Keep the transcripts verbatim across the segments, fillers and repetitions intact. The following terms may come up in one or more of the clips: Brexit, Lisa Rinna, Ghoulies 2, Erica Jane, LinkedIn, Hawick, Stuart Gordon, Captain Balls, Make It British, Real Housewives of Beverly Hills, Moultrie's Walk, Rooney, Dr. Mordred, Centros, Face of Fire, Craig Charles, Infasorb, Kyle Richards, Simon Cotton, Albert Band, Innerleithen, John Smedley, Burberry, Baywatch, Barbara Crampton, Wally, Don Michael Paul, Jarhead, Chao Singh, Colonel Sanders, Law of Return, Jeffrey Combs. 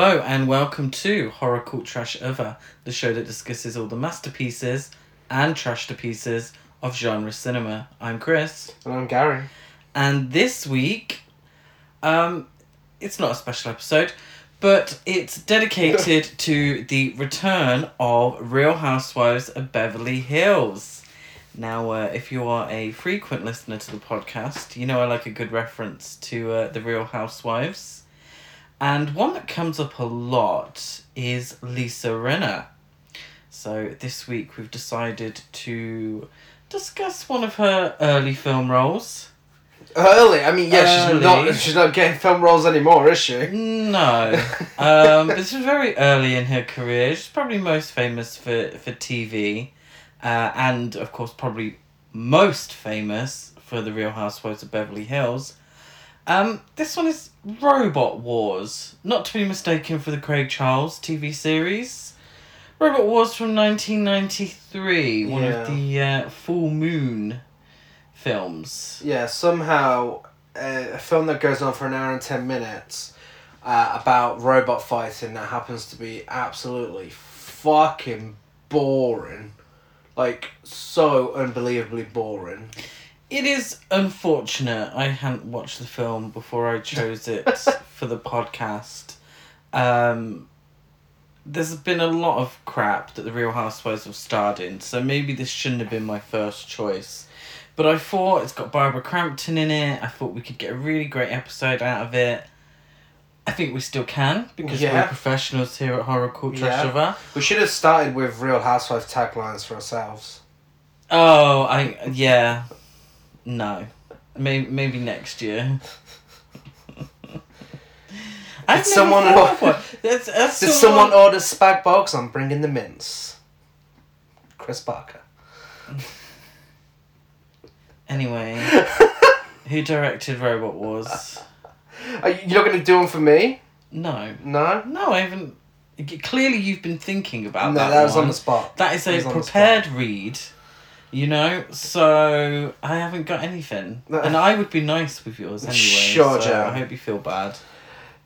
Hello and welcome to Horror Cult Trash Other, the show that discusses all the masterpieces and trash to pieces of genre cinema. I'm Chris. And I'm Gary. And this week, um, it's not a special episode, but it's dedicated to the return of Real Housewives of Beverly Hills. Now, uh, if you are a frequent listener to the podcast, you know I like a good reference to uh, the Real Housewives. And one that comes up a lot is Lisa Rinna. So this week we've decided to discuss one of her early film roles. Early? I mean, yeah, early. she's not she's not getting film roles anymore, is she? No. um, but this was very early in her career. She's probably most famous for, for T V. Uh, and, of course, probably most famous for The Real Housewives of Beverly Hills. Um, this one is Robot Wars, not to be mistaken for the Craig Charles T V series. Robot Wars from nineteen ninety-three, one yeah. of the uh, Full Moon films. Yeah, somehow uh, a film that goes on for an hour and ten minutes uh, about robot fighting that happens to be absolutely fucking boring. Like, so unbelievably boring. It is unfortunate I hadn't watched the film before I chose it for the podcast. Um, there's been a lot of crap that The Real Housewives have starred in, so maybe this shouldn't have been my first choice. But I thought it's got Barbara Crampton in it. I thought we could get a really great episode out of it. I think we still can, because yeah. we're professionals here at Horror Cult Trash Other. Yeah. We should have started with Real Housewives taglines for ourselves. Oh, I yeah... No. Maybe, maybe next year. Did someone, order, that's, that's did someone order spag box? I'm bringing the mints. Chris Barker. Anyway, who directed Robot Wars? Are you, you're not going to do one for me? No. No? No, I haven't. Clearly you've been thinking about no, that No, that was one. on the spot. That is that a prepared read. You know, so I haven't got anything. And I would be nice with yours anyway, sure, so I hope you feel bad.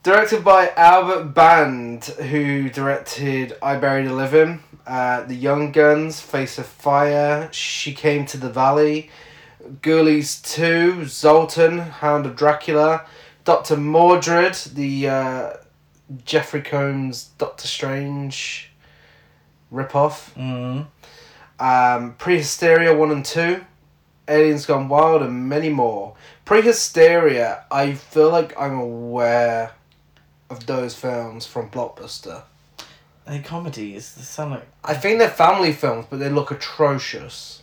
Directed by Albert Band, who directed I Buried a Living, uh, The Young Guns, Face of Fire, She Came to the Valley, Ghoulies two, Zoltan, Hound of Dracula, Doctor Mordred, the uh, Jeffrey Combs Doctor Strange ripoff. Mm-hmm. Um, Prehysteria one and two, Aliens Gone Wild, and many more. Prehysteria, I feel like I'm aware of those films from Blockbuster. They're comedies. They sound like... I think they're family films, but they look atrocious.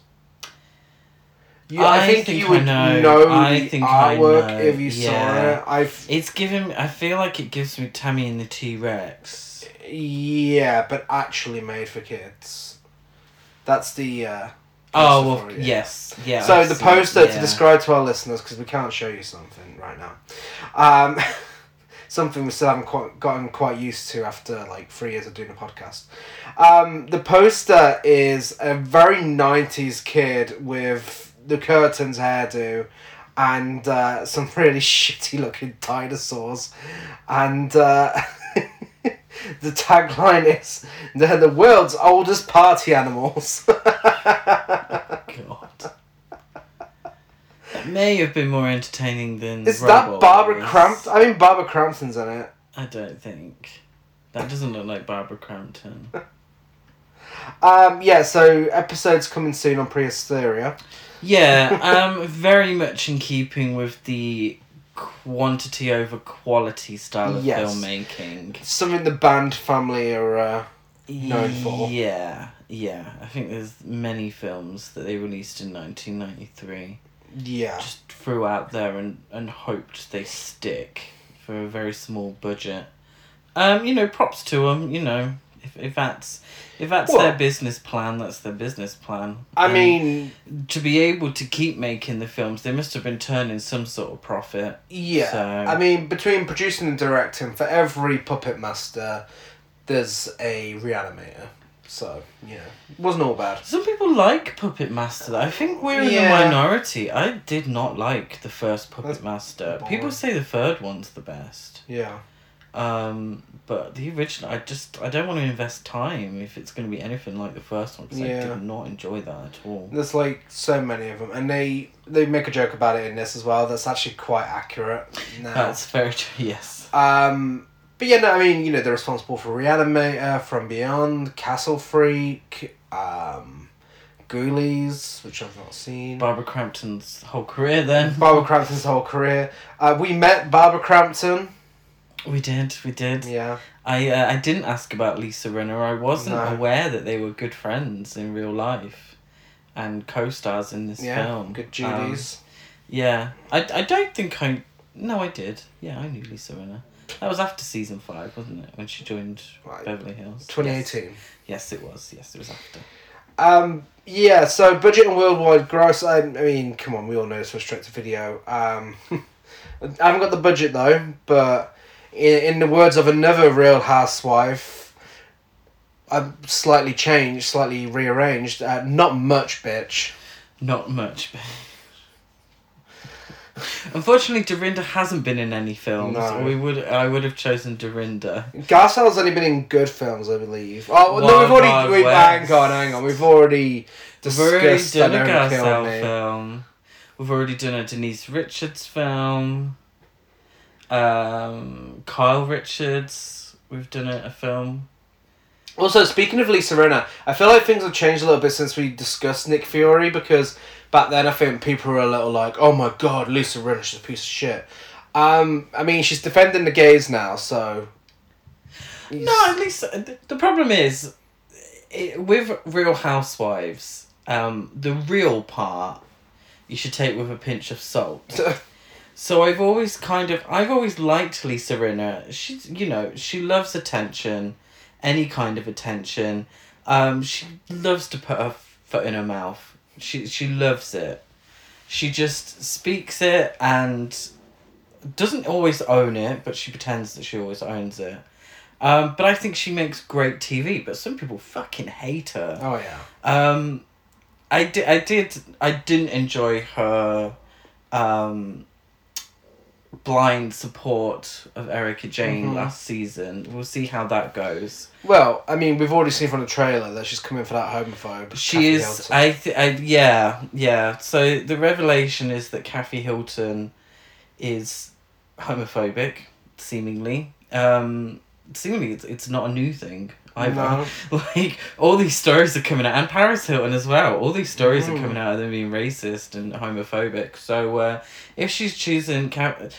You, I, I think, think you I would know, know I the think artwork I know. if you yeah. saw it. I've... It's given... I feel like it gives me Tammy and the T-Rex. Yeah, but actually made for kids. That's the... Uh, oh, well, for, yeah. yes. yeah. So I've the poster it, yeah. to describe to our listeners, because we can't show you something right now. Um, something we still haven't quite gotten quite used to after like three years of doing a podcast. Um, the poster is a very nineties kid with the curtains hairdo and uh, some really shitty looking dinosaurs. And... Uh, the tagline is, they're the world's oldest party animals. God. That may have been more entertaining than... Is that Barbara Crampton? I mean, Barbara Crampton's in it. I don't think. That doesn't look like Barbara Crampton. um, yeah, so episodes coming soon on Prehysteria. Yeah, um, very much in keeping with the... quantity over quality style of yes. filmmaking. Something the Band family are uh, known for. Yeah, yeah. I think there's many films that they released in nineteen ninety-three. Yeah. Just threw out there and, and hoped they stick for a very small budget. Um, you know, props to them, you know. If if that's if that's well, their business plan, that's their business plan. I and mean, to be able to keep making the films, they must have been turning some sort of profit. Yeah, so. I mean, between producing and directing, for every Puppet Master, there's a Reanimator. So yeah, it wasn't all bad. Some people like Puppet Master. I think we're in yeah. the minority. I did not like the first Puppet that's Master. Boring. People say the third one's the best. Yeah. Um, but the original, I just, I don't want to invest time if it's going to be anything like the first one, because yeah. I did not enjoy that at all. There's like so many of them, and they, they make a joke about it in this as well, that's actually quite accurate now. That's very true, yes. Um, but yeah, no, I mean, you know, they're responsible for Reanimator, From Beyond, Castle Freak, um... Ghoulies, which I've not seen. Barbara Crampton's whole career then. Barbara Crampton's whole career. Uh, we met Barbara Crampton. We did, we did. Yeah. I uh, I didn't ask about Lisa Rinna. I wasn't no. aware that they were good friends in real life and co-stars in this yeah, film. Yeah, good Judies. Um, yeah. I, I don't think I... No, I did. Yeah, I knew Lisa Rinna. That was after season five, wasn't it? When she joined right. Beverly Hills. twenty eighteen. Yes. yes, it was. Yes, it was after. Um... Yeah, so budget and worldwide gross, I, I mean, come on, we all know it's for straight to video. Um, I haven't got the budget though, but in, in the words of another Real Housewife, I've slightly changed, slightly rearranged. Uh, not much, bitch. Not much, bitch. Unfortunately, Dorinda hasn't been in any films. No. We would, I would have chosen Dorinda. Garcelle's only been in good films, I believe. Oh, Wild no, we've already... We, hang on, hang on. We've already discussed... We've already done a Garcelle film. We've already done a Denise Richards film. Um, Kyle Richards. We've done a, a film. Also, speaking of Lisa Rinna, I feel like things have changed a little bit since we discussed Nick Fury, because... Back then, I think people were a little like, oh my god, Lisa Rinna, she's a piece of shit. Um, I mean, she's defending the gays now, so... He's... No, at least... The problem is, it, with Real Housewives, um, the real part, you should take with a pinch of salt. So I've always kind of... I've always liked Lisa Rinna. She's, you know, she loves attention, any kind of attention. Um, she loves to put her foot in her mouth. She she loves it. She just speaks it and doesn't always own it, but she pretends that she always owns it. Um, but I think she makes great T V, but some people fucking hate her. Oh, yeah. Um, I, di- I did... I didn't enjoy her um, blind support of Erica Jane mm-hmm. last season. We'll see how that goes. Well, I mean, we've already seen from the trailer that she's coming for that homophobe. She Kathy is, Hilton. I, th- I, yeah, yeah. So the revelation is that Kathy Hilton is homophobic, seemingly. Um, seemingly, it's, it's not a new thing either. No. Like, all these stories are coming out, and Paris Hilton as well. All these stories mm. are coming out of them being racist and homophobic. So uh, if she's choosing... Cap-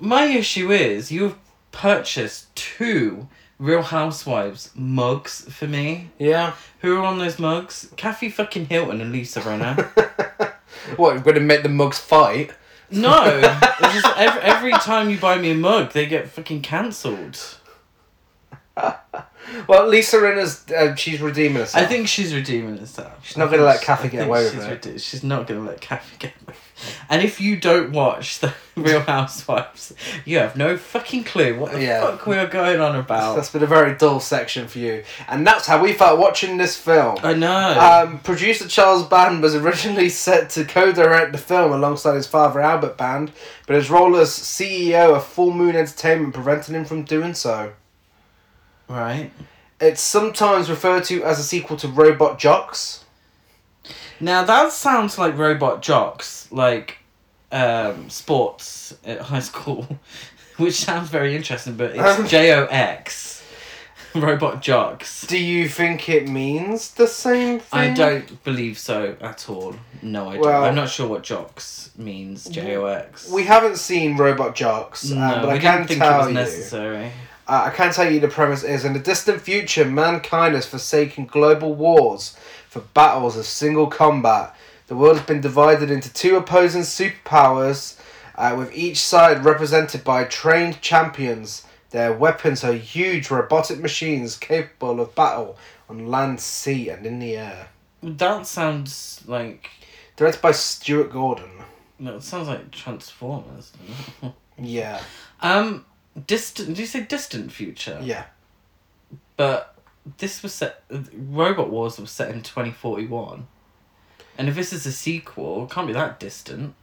My issue is, you've purchased two... Real Housewives mugs for me. Yeah. Who are on those mugs? Kathy fucking Hilton and Lisa Rinna. What, we're going to make the mugs fight? No. It's just every, every time you buy me a mug, they get fucking cancelled. Well, Lisa Rinna's, uh, she's redeeming herself. I think she's redeeming herself. She's not going to let Kathy get away with it. Rede- she's not going to let Kathy get away with it. And if you don't watch the Real Housewives, you have no fucking clue what the yeah. fuck we are going on about. That's been a very dull section for you. And that's how we felt watching this film. I know. Um, producer Charles Band was originally set to co-direct the film alongside his father Albert Band, but his role as C E O of Full Moon Entertainment prevented him from doing so. Right. It's sometimes referred to as a sequel to Robot Jocks. Now that sounds like Robot Jocks, like um, sports at high school, which sounds very interesting, but it's um, J O X, Robot Jocks. Do you think it means the same thing? I don't believe so at all. No, I don't. Well, I'm not sure what Jocks means, J O X. We haven't seen Robot Jocks, um, no, but I can think tell it was necessary. you... Uh, I can tell you the premise is, in the distant future, mankind has forsaken global wars for battles of single combat. The world has been divided into two opposing superpowers, uh, with each side represented by trained champions. Their weapons are huge robotic machines capable of battle on land, sea, and in the air. That sounds like... Directed by Stuart Gordon. No, it sounds like Transformers. Yeah. Um... Distant? Did you say distant future? Yeah. But this was set... Robot Wars was set in twenty forty-one. And if this is a sequel, it can't be that distant.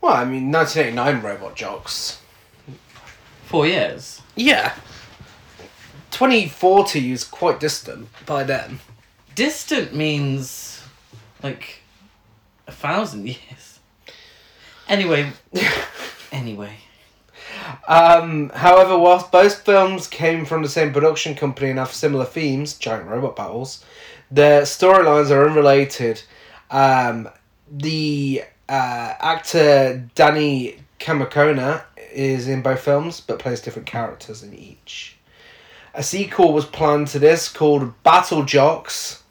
Well, I mean, nineteen eighty-nine Robot Jocks. Four years? Yeah. twenty forty is quite distant by then. Distant means, like, a thousand years. Anyway. Anyway. Um, however, whilst both films came from the same production company and have similar themes, giant robot battles, their storylines are unrelated. Um, the uh, actor Danny Kamakona is in both films, but plays different characters in each. A sequel was planned to this called Battle Jocks,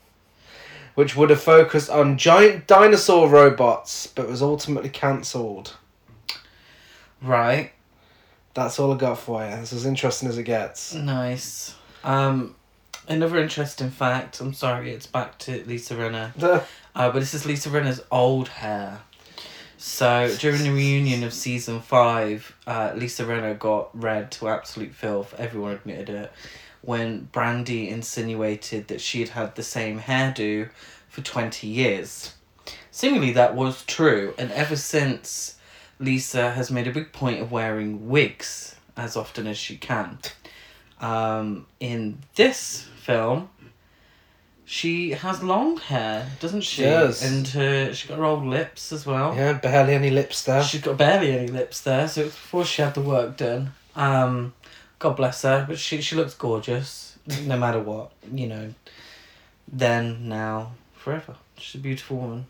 which would have focused on giant dinosaur robots, but was ultimately cancelled. Right. That's all I got for you. It's as interesting as it gets. Nice. Um, another interesting fact. I'm sorry, it's back to Lisa Rinna. Uh, but this is Lisa Rinna's old hair. So during the reunion of season five, uh, Lisa Rinna got red to absolute filth. Everyone admitted it. When Brandy insinuated that she had had the same hairdo for twenty years. Seemingly that was true. And ever since, Lisa has made a big point of wearing wigs as often as she can. Um, in this film, she has long hair, doesn't she? She does. And her, she got her old lips as well. Yeah, barely any lips there. She's got barely any lips there, so it was before she had the work done. Um, God bless her, but she, she looks gorgeous, no matter what, you know. Then, now, forever. She's a beautiful woman.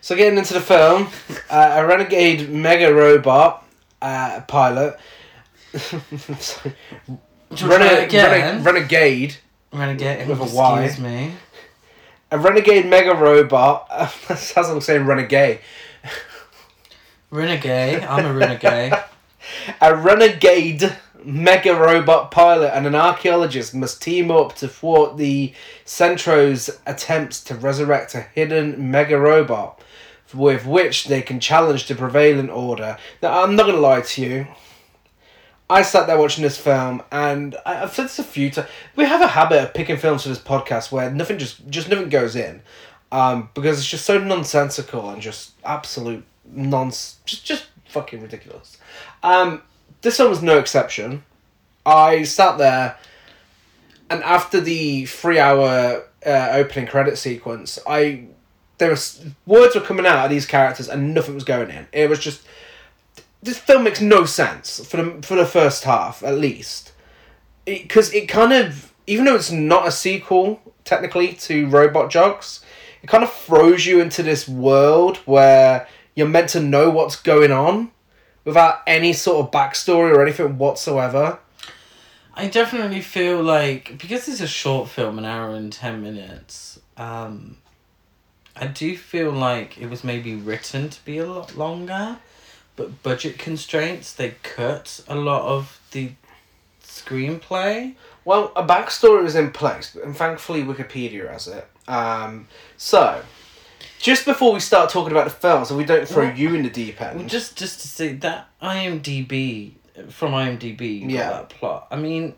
So getting into the film, uh, a renegade mega robot uh, pilot. Sorry. Rene- rene- renegade. Renegade. With a Y. Excuse me. A renegade mega robot. Uh, that sounds like I'm saying renegade. Renegade. I'm a renegade. A renegade mega robot pilot and an archaeologist must team up to thwart the Centros' attempts to resurrect a hidden mega robot, with which they can challenge the prevailing order. Now, I'm not going to lie to you. I sat there watching this film, and I, I've said this a few times. We have a habit of picking films for this podcast where nothing just, just nothing goes in, um, because it's just so nonsensical and just absolute nonsense, just, just fucking ridiculous. Um, this one was no exception. I sat there, and after the three-hour uh, opening credit sequence, I... There was words were coming out of these characters and nothing was going in. It was just, this film makes no sense for the for the first half at least, because it, it kind of, even though it's not a sequel technically to Robot Jocks, it kind of throws you into this world where you're meant to know what's going on without any sort of backstory or anything whatsoever. I definitely feel like, because it's a short film, an hour and ten minutes. Um... I do feel like it was maybe written to be a lot longer, but budget constraints, they cut a lot of the screenplay. Well, a backstory was in place, and thankfully Wikipedia has it. Um, so, just before we start talking about the film, so we don't throw well, you in the deep end. Well, just, just to say, that IMDb, from IMDb, you got yeah. that plot. I mean...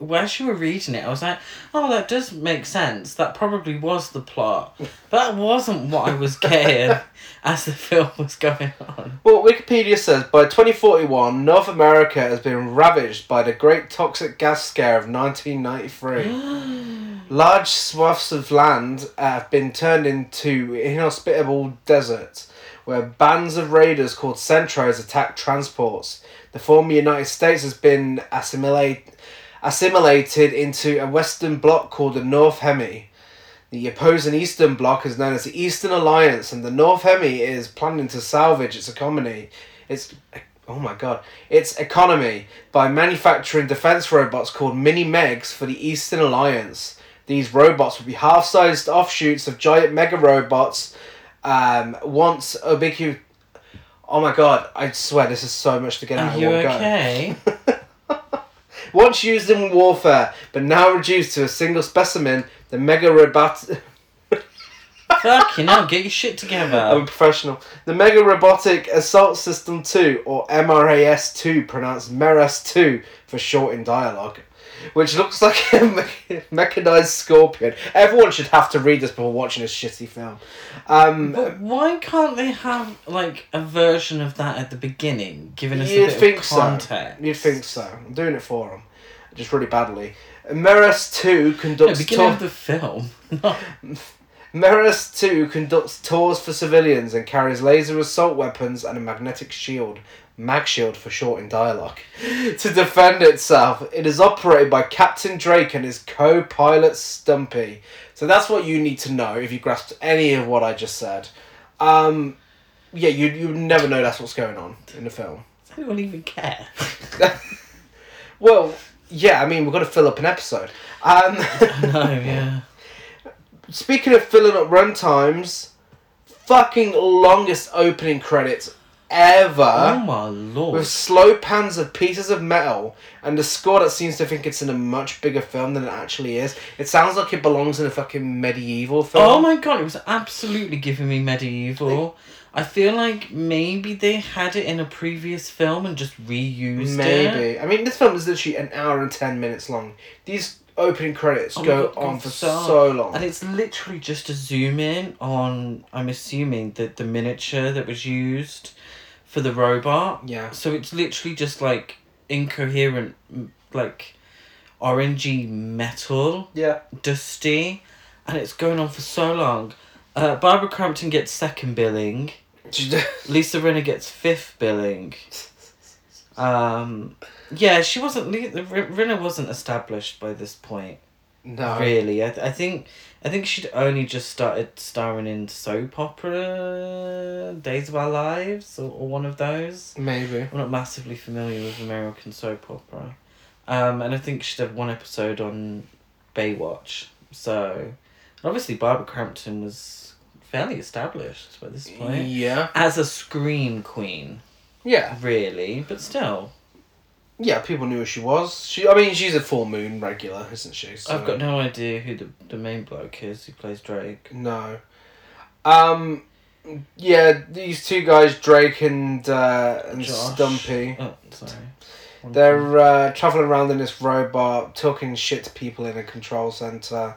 Whilst you were reading it, I was like, oh, that does make sense. That probably was the plot. That wasn't what I was getting as the film was going on. Well, Wikipedia says, by twenty forty-one, North America has been ravaged by the Great Toxic Gas Scare of nineteen ninety-three. Large swaths of land have been turned into inhospitable deserts, where bands of raiders called Centros attack transports. The former United States has been assimilated... assimilated into a Western bloc called the North Hemi. The opposing Eastern bloc is known as the Eastern Alliance, and the North Hemi is planning to salvage its economy. It's oh my god, its economy by manufacturing defense robots called mini megs for the Eastern Alliance. These robots will be half-sized offshoots of giant mega robots. Um, once ubiquitous. Oh my god, I swear this is so much to get out of one go. Are you okay? Once used in warfare, but now reduced to a single specimen, the mega robot... Fucking hell, get your shit together. I'm a professional. The Mega Robotic Assault System two, or M R A S two, pronounced M R A S two for short in dialogue, which looks like a me- mechanized scorpion. Everyone should have to read this before watching this shitty film. Um, but why can't they have like a version of that at the beginning, giving us a bit of context? So. You'd think so. I'm doing it for them, just really badly. M R A S two conducts... No, beginning to- of the film. No. M R A S two conducts tours for civilians and carries laser assault weapons and a magnetic shield, mag shield for short in dialogue, to defend itself. It is operated by Captain Drake and his co-pilot Stumpy. So that's what you need to know if you grasped any of what I just said. Um, yeah, you you never know that's what's going on in the film. Does anyone even care? Well, yeah, I mean, we've got to fill up an episode. Um, I know, yeah. Speaking of filling up run times, fucking longest opening credits ever. Oh my lord. With slow pans of pieces of metal and a score that seems to think it's in a much bigger film than it actually is. It sounds like it belongs in a fucking medieval film. Oh my god, it was absolutely giving me medieval. I feel like maybe they had it in a previous film and just reused maybe. it. Maybe. I mean, this film is literally an hour and ten minutes long. These... Opening credits oh go God, on for so, so long. And it's literally just a zoom in on, I'm assuming, the, the miniature that was used for the robot. Yeah. So it's literally just like incoherent, like orangey metal. Yeah. Dusty. And it's going on for so long. Uh, Barbara Crampton gets second billing. Lisa Rinna gets fifth billing. Um... Yeah, she wasn't... Rinna wasn't established by this point. No. Really. I th- I think I think she'd only just started starring in soap opera, Days of Our Lives, or, or one of those. Maybe. I'm not massively familiar with American soap opera. Um, and I think she'd had one episode on Baywatch. So, obviously Barbara Crampton was fairly established by this point. Yeah. As a scream queen. Yeah. Really, but still... Yeah, people knew who she was. She, I mean, she's a Full Moon regular, isn't she? So. I've got no idea who the, the main bloke is who plays Drake. No. Um, yeah, these two guys, Drake and uh, and Josh. Stumpy. Oh, sorry. One They're uh, travelling around in this robot, talking shit to people in a control centre.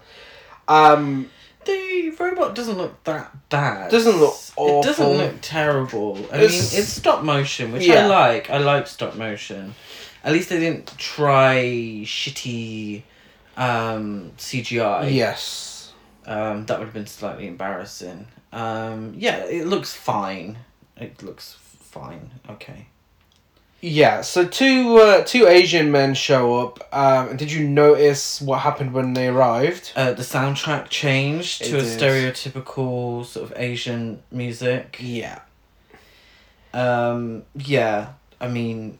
Um... The robot doesn't look that bad. Doesn't look awful. It doesn't look terrible. I it's, mean, it's stop motion, which yeah. I like. I like stop motion. At least they didn't try shitty um, C G I. Yes. Um, that would have been slightly embarrassing. Um, yeah, it looks fine. It looks fine. Okay. Yeah, so two uh, two Asian men show up. Um, did you notice what happened when they arrived? Uh, the soundtrack changed it to did. a stereotypical sort of Asian music. Yeah. Um, yeah, I mean,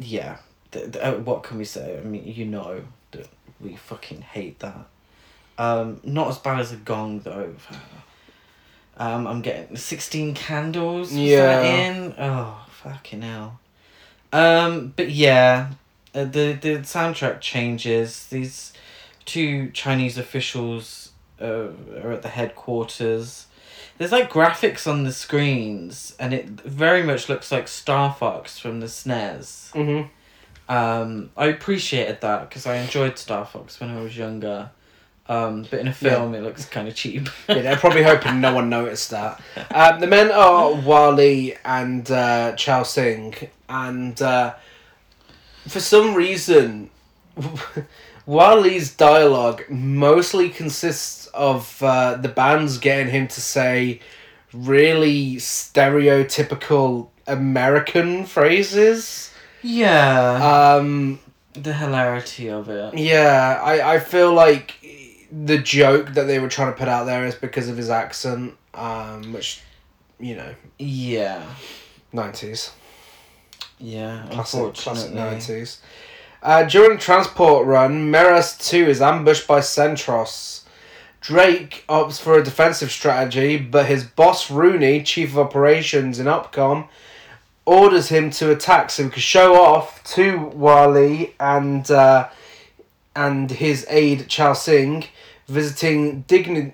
yeah. The, the, uh, what can we say? I mean, you know that we fucking hate that. Um, not as bad as a gong, though. Um, I'm getting sixteen candles. Was yeah. that in? Oh. Fucking hell. Um, but yeah, uh, the, the soundtrack changes. These two Chinese officials uh, are at the headquarters. There's like graphics on the screens, and it very much looks like Star Fox from the S N E S. Mm-hmm. Um, I appreciated that because I enjoyed Star Fox when I was younger. Um, but in a film, yeah. it looks kind of cheap. Yeah, they're probably hoping no one noticed that. Um, the men are Wally and uh, Chao Singh, and uh, for some reason, Wally's dialogue mostly consists of uh, the band's getting him to say really stereotypical American phrases. Yeah. Um, the hilarity of it. Yeah, I, I feel like. The joke that they were trying to put out there is because of his accent, um, which, you know... Yeah. nineties. Yeah, classic, unfortunately. Classic nineties. Uh, during transport run, M R A S two is ambushed by Centros. Drake opts for a defensive strategy, but his boss, Rooney, Chief of Operations in Opcom, orders him to attack so he can show off to Wally and uh, and his aide, Chao Singh, visiting digni-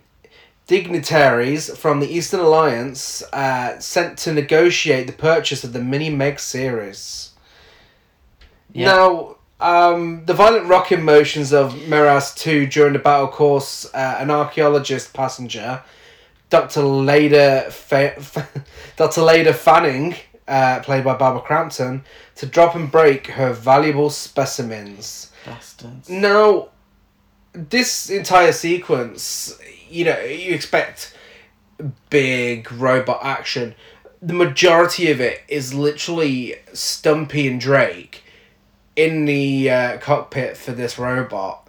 dignitaries from the Eastern Alliance uh, sent to negotiate the purchase of the Mini Meg series. Yeah. Now, Um, the violent rocking motions of M R A S two during the battle course uh, an archaeologist passenger, Doctor Leda Fa- Doctor Leda Fanning, uh, played by Barbara Crampton, to drop and break her valuable specimens. Bastards. Now, this entire sequence, you know, you expect big robot action. The majority of it is literally Stumpy and Drake in the uh, cockpit for this robot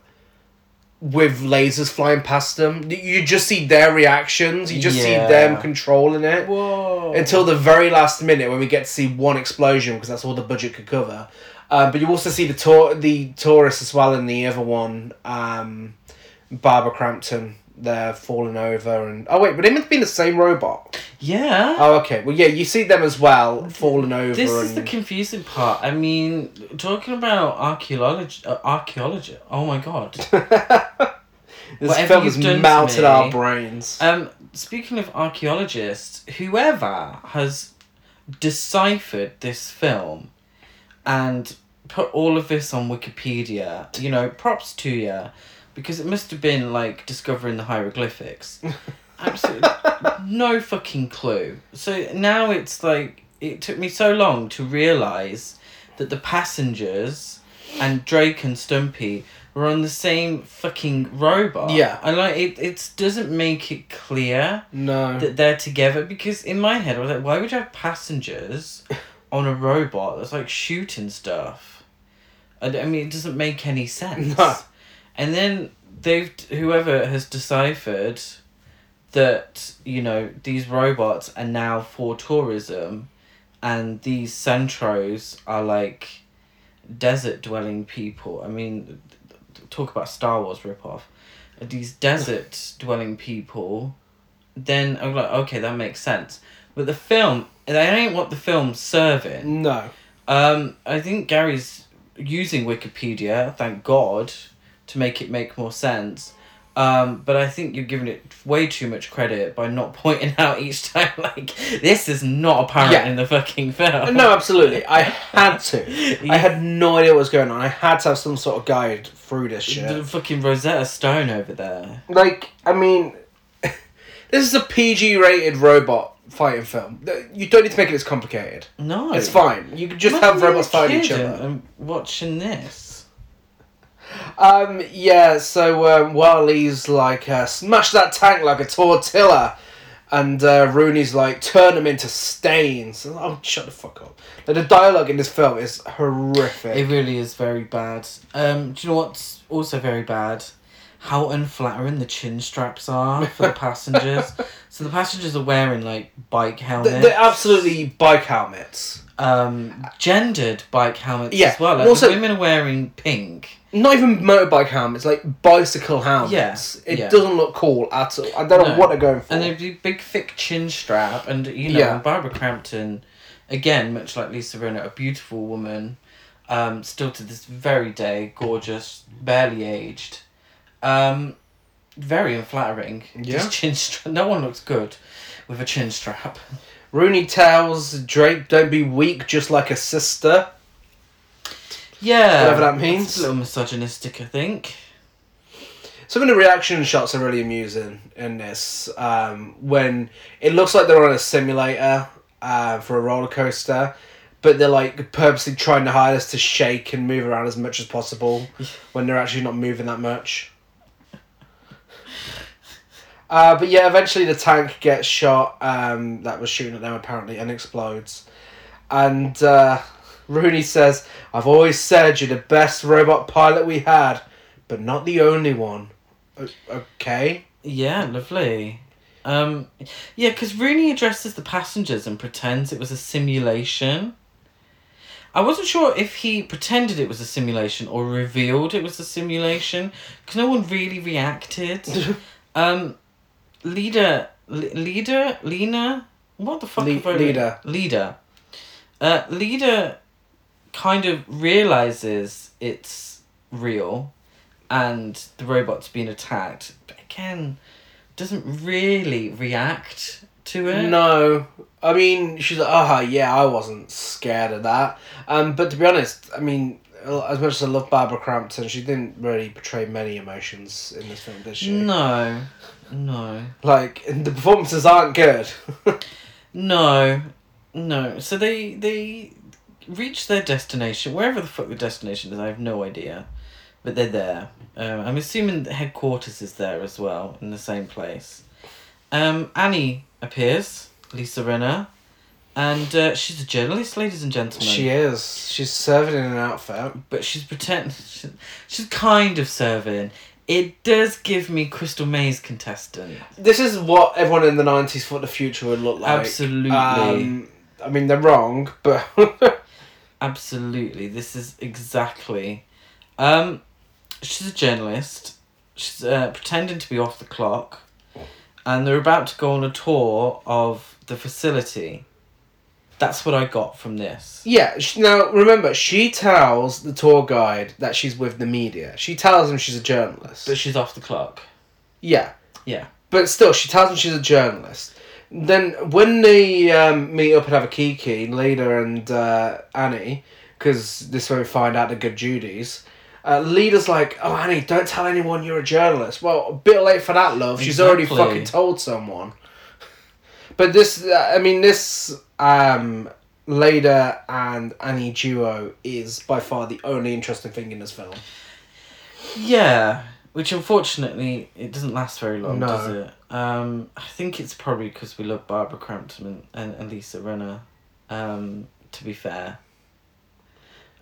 with lasers flying past them. You just see their reactions. You just yeah. see them controlling it. Whoa. Until the very last minute when we get to see one explosion because that's all the budget could cover. Uh, but you also see the tour- the tourists as well in the other one. Um, Barbara Crampton. They're falling over and... Oh, wait, but they must be in the same robot. Yeah. Oh, okay. Well, yeah, you see them as well, falling over This and... is the confusing part. I mean, talking about archaeology... Uh, archaeology... Oh, my God. This Whatever film has melted me, our brains. Um, speaking of archaeologists, whoever has deciphered this film and put all of this on Wikipedia, you know, props to you. Because it must have been, like, discovering the hieroglyphics. Absolutely. No fucking clue. So now it's, like, it took me so long to realise that the passengers and Drake and Stumpy were on the same fucking robot. Yeah. And, like, it, it doesn't make it clear... No. ...that they're together. Because in my head, I was like, why would you have passengers on a robot that's, like, shooting stuff? I, I mean, it doesn't make any sense. No. And then they've whoever has deciphered that, you know, these robots are now for tourism and these Centros are like desert-dwelling people. I mean, talk about Star Wars ripoff. These desert-dwelling people, then I'm like, okay, that makes sense. But the film, that ain't what the film's serving. No. Um, I think Gary's using Wikipedia, thank God, to make it make more sense. Um, but I think you're giving it way too much credit by not pointing out each time, like, this is not apparent yeah. in the fucking film. No, absolutely. I had to. Yeah. I had no idea what was going on. I had to have some sort of guide through this shit. The fucking Rosetta Stone over there. Like, I mean, this is a P G-rated robot fighting film. You don't need to make it as complicated. No. It's fine. You can just I'm have robots fight each other. I'm watching this. Um, yeah, so, um, Wally's like, uh, smash that tank like a tortilla, and, uh, Rooney's like, turn them into stains. Oh, shut the fuck up. But the dialogue in this film is horrific. It really is very bad. Um, do you know what's also very bad? How unflattering the chin straps are for the passengers. So the passengers are wearing, like, bike helmets. They're absolutely bike helmets. Um, gendered bike helmets yeah. as well. Like, also, the women are wearing pink. Not even motorbike helmets, like bicycle helmets. Yeah, it yeah. doesn't look cool at all. I don't no. know what they're going for. And they've got a big thick chin strap, and you know, yeah. Barbara Crampton, again, much like Lisa Rinna, a beautiful woman, um, still to this very day, gorgeous, barely aged, um, very unflattering. Yeah. This chin strap. No one looks good with a chin strap. Rooney tells Drake, "Don't be weak, just like a sister." Yeah. Whatever that means. It's a little misogynistic, I think. Some of the reaction shots are really amusing in this. Um, when it looks like they're on a simulator uh, for a roller coaster, but they're like purposely trying to hide us to shake and move around as much as possible when they're actually not moving that much. Uh, but yeah, eventually the tank gets shot um, that was shooting at them apparently and explodes. And... Uh, Rooney says, "I've always said you're the best robot pilot we had, but not the only one." O- okay. Yeah, lovely. Um, yeah, because Rooney addresses the passengers and pretends it was a simulation. I wasn't sure if he pretended it was a simulation or revealed it was a simulation, because no one really reacted. um, Leda, Leda, Lena, what the fuck? Le- have I Leda. Leda. Uh, Leda. kind of realises it's real and the robot's been attacked, but again, doesn't really react to it. No. I mean, she's like, oh, yeah, I wasn't scared of that. Um, but to be honest, I mean, as much as I love Barbara Crampton, she didn't really portray many emotions in this film, did she? No, no. Like, and the performances aren't good. No, no. So they they reach their destination, wherever the fuck the destination is. I have no idea, but they're there. Um, I'm assuming the headquarters is there as well, in the same place. Um, Annie appears, Lisa Rinna. And uh, she's a journalist, ladies and gentlemen. She is. She's serving in an outfit. But she's pretending... She's kind of serving. It does give me Crystal Maze contestant. This is what everyone in the nineties thought the future would look like. Absolutely. Um, I mean, they're wrong, but... Absolutely. This is exactly... Um, she's a journalist. She's uh, pretending to be off the clock. And they're about to go on a tour of the facility. That's what I got from this. Yeah. Now, remember, she tells the tour guide that she's with the media. She tells him she's a journalist. But she's off the clock. Yeah. Yeah. But still, she tells him she's a journalist. Then, when they um, meet up and have a kiki, Leda and uh, Annie, because this way we find out the good Judy's, uh, Leda's like, oh, Annie, don't tell anyone you're a journalist. Well, a bit late for that, love. Exactly. She's already fucking told someone. But this, I mean, this... Um, Leda and Annie duo is by far the only interesting thing in this film. Yeah, which unfortunately it doesn't last very long, no. does it? Um, I think it's probably because we love Barbara Crampton and, and Lisa Rinna. Um, to be fair,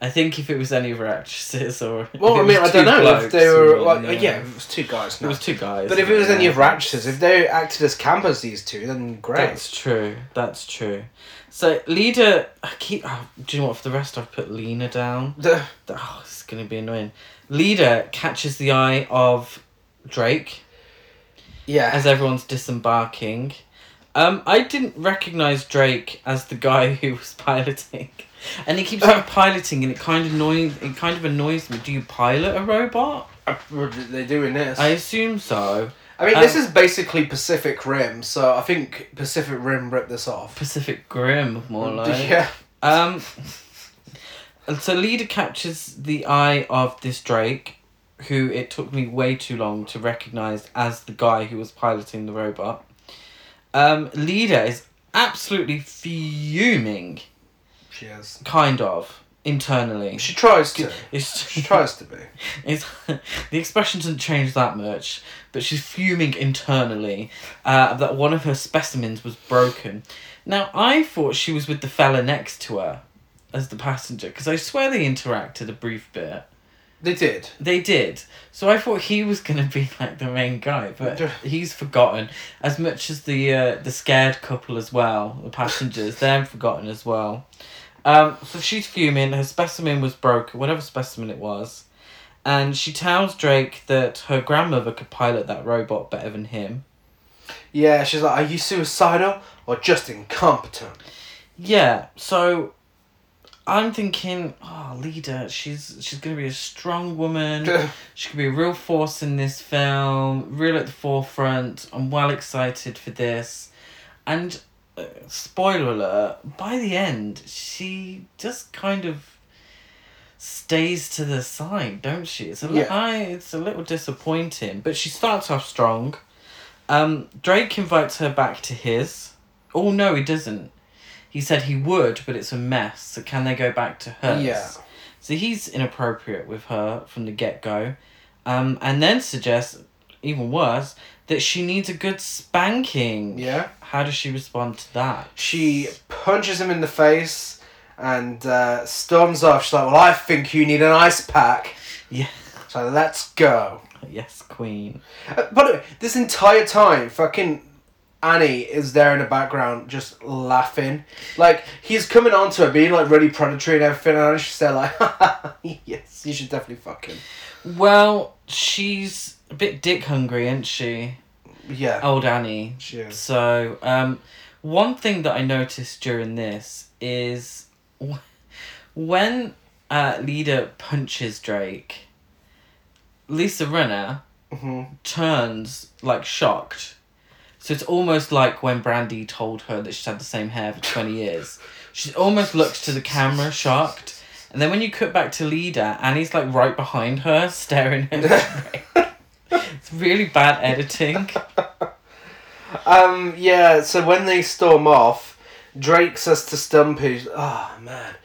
I think if it was any of her actresses or well, I mean, I don't know if they were like yeah. yeah, if it was two guys. No. It was two guys. But if it was yeah. any of her actresses, if they acted as campers, these two, then great. That's true. That's true. So, Leda, I keep... Oh, do you know what? For the rest, I've put Lena down. The... Oh, this is going to be annoying. Leda catches the eye of Drake. Yeah. As everyone's disembarking. Um, I didn't recognise Drake as the guy who was piloting. And he keeps on piloting, and it kind of annoys, it kind of annoys me. Do you pilot a robot? They're doing this. I assume so. I mean, um, this is basically Pacific Rim, so I think Pacific Rim ripped this off. Pacific Grim, more like. Yeah. Um, and so Leda captures the eye of this Drake, who it took me way too long to recognise as the guy who was piloting the robot. Um, Leda is absolutely fuming. She is. Kind of. Internally. She tries to. It's, she tries to be. It's, the expression doesn't change that much, but she's fuming internally uh, that one of her specimens was broken. Now, I thought she was with the fella next to her as the passenger, because I swear they interacted a brief bit. They did. They did. So I thought he was going to be like the main guy, but he's forgotten. As much as the uh, the scared couple as well, the passengers, they're forgotten as well. Um, so she's fuming, her specimen was broken, whatever specimen it was, and she tells Drake that her grandmother could pilot that robot better than him. Yeah, she's like, are you suicidal or just incompetent? Yeah, so I'm thinking, oh, Leda, she's she's going to be a strong woman, she could be a real force in this film, real at the forefront, I'm well excited for this, and... Spoiler alert, by the end, she just kind of stays to the side, don't she? It's a, li- yeah. I, it's a little disappointing, but she starts off strong. Um, Drake invites her back to his. Oh, no, he doesn't. He said he would, but it's a mess, so can they go back to hers? Yeah. So he's inappropriate with her from the get-go, um, and then suggests, even worse, that she needs a good spanking. Yeah. How does she respond to that? She punches him in the face and uh, storms off. She's like, well, I think you need an ice pack. Yeah. So let's go. Yes, queen. Uh, by the way, this entire time, fucking Annie is there in the background just laughing. Like, he's coming on to her, being like really predatory and everything, and she's there like, yes, you should definitely fuck him. Well, she's... a bit dick hungry, isn't she? Yeah. Old Annie. She is. So, um, one thing that I noticed during this is w- when uh, Leda punches Drake, Lisa Rinna mm-hmm. turns, like, shocked. So it's almost like when Brandy told her that she's had the same hair for twenty years. She almost looks to the camera shocked And then when you cut back to Leda, Annie's like right behind her, staring at her. It's really bad editing. Um, yeah, so when they storm off, Drake says to Stumpy, oh man,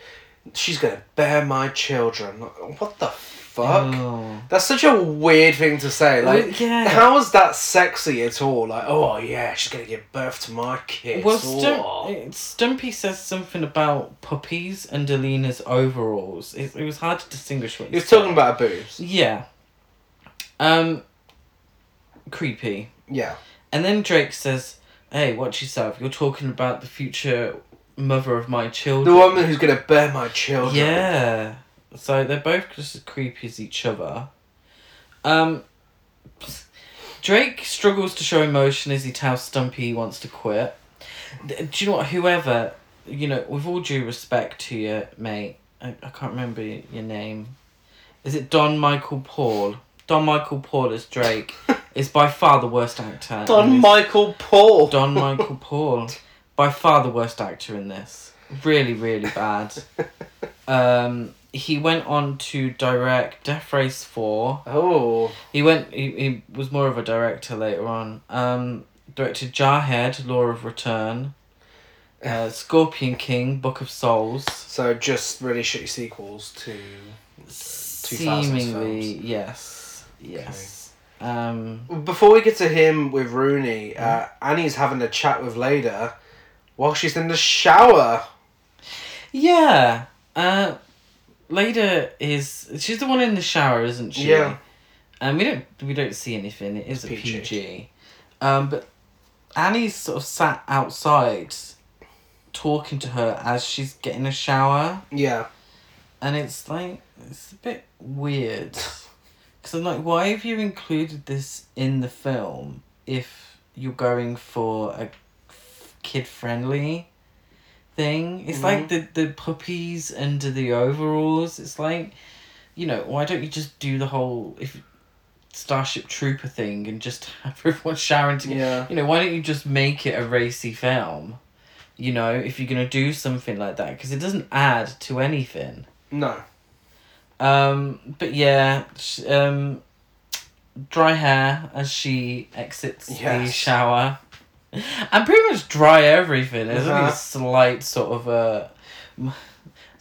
she's going to bear my children. What the fuck? Oh. That's such a weird thing to say. Like, well, yeah. How is that sexy at all? Like, oh yeah, she's going to give birth to my kids. Well, Stum- Stumpy says something about puppies and Alina's overalls. It, it was hard to distinguish what he was talking about her boobs. Yeah. Um, creepy. Yeah. And then Drake says, hey, watch yourself. You're talking about the future mother of my children. The woman who's going to bear my children. Yeah. So they're both just as creepy as each other. Um, Drake struggles to show emotion as he tells Stumpy he wants to quit. Do you know what? Whoever, you know, with all due respect to you, mate, I, I can't remember your name. Is it Don Michael Paul? Don Michael Paul as Drake is by far the worst actor. Don Michael Paul. Don Michael Paul. By far the worst actor in this. Really, really bad. um, he went on to direct Death Race four. Oh. He went. He, he was more of a director later on. Um, directed Jarhead, Law of Return. Uh, Scorpion King, Book of Souls. So just really shitty sequels to two thousands films. Seemingly, yes. Yes. Okay. Um, Before we get to him with Rooney, uh, Annie's having a chat with Leda while she's in the shower. Yeah. Uh, Leda is... She's the one in the shower, isn't she? Yeah. And um, we don't we don't see anything. It is a P G. P G. Um, but Annie's sort of sat outside talking to her as she's getting a shower. Yeah. And it's like... It's a bit weird. Because I'm like, why have you included this in the film if you're going for a kid-friendly thing? It's mm-hmm. like the, the puppies under the overalls. It's like, you know, why don't you just do the whole if Starship Trooper thing and just have everyone showering together? Yeah. You know, why don't you just make it a racy film, you know, if you're going to do something like that? Because it doesn't add to anything. No. Um, but yeah, she, um, dry hair as she exits yes. the shower. And pretty much dry everything. There's uh-huh. only a slight sort of, uh, I was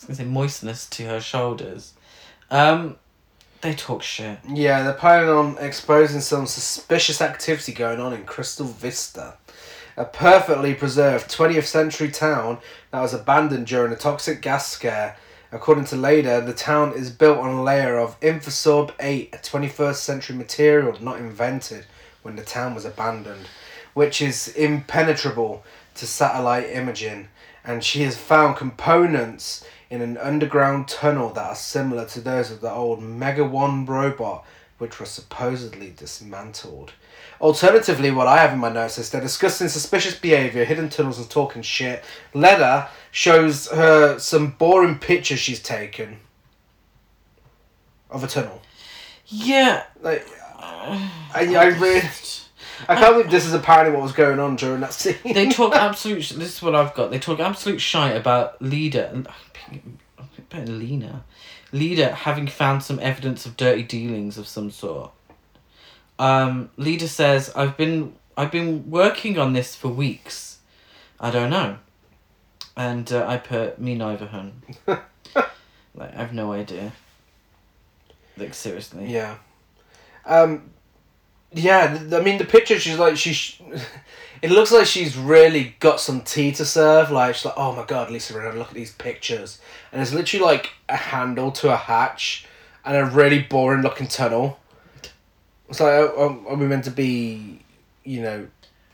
going to say moistness to her shoulders. Um, they talk shit. Yeah, they're planning on exposing some suspicious activity going on in Crystal Vista. A perfectly preserved twentieth century town that was abandoned during a toxic gas scare. According to Leda, the town is built on a layer of Infasorb eight, a twenty-first century material not invented when the town was abandoned, which is impenetrable to satellite imaging, and she has found components in an underground tunnel that are similar to those of the old Mega One robot, which was supposedly dismantled. Alternatively, what I have in my notes is they're discussing suspicious behaviour, hidden tunnels and talking shit. Leda shows her some boring pictures she's taken of a tunnel. Yeah. Like, I, I really... I can't believe this is apparently what was going on during that scene. They talk absolute... This is what I've got. They talk absolute shite about Leda... About Lena. Leda having found some evidence of dirty dealings of some sort. Um, Leda says, I've been I've been working on this for weeks. I don't know. And uh, I put, me neither, hun. Like, I've no idea. Like, seriously. Yeah. Um, yeah, I mean, the picture, she's like, she's... It looks like she's really got some tea to serve. Like, she's like, oh my God, Lisa Rinna, look at these pictures. And it's literally like a handle to a hatch and a really boring looking tunnel. It's like, are we meant to be, you know,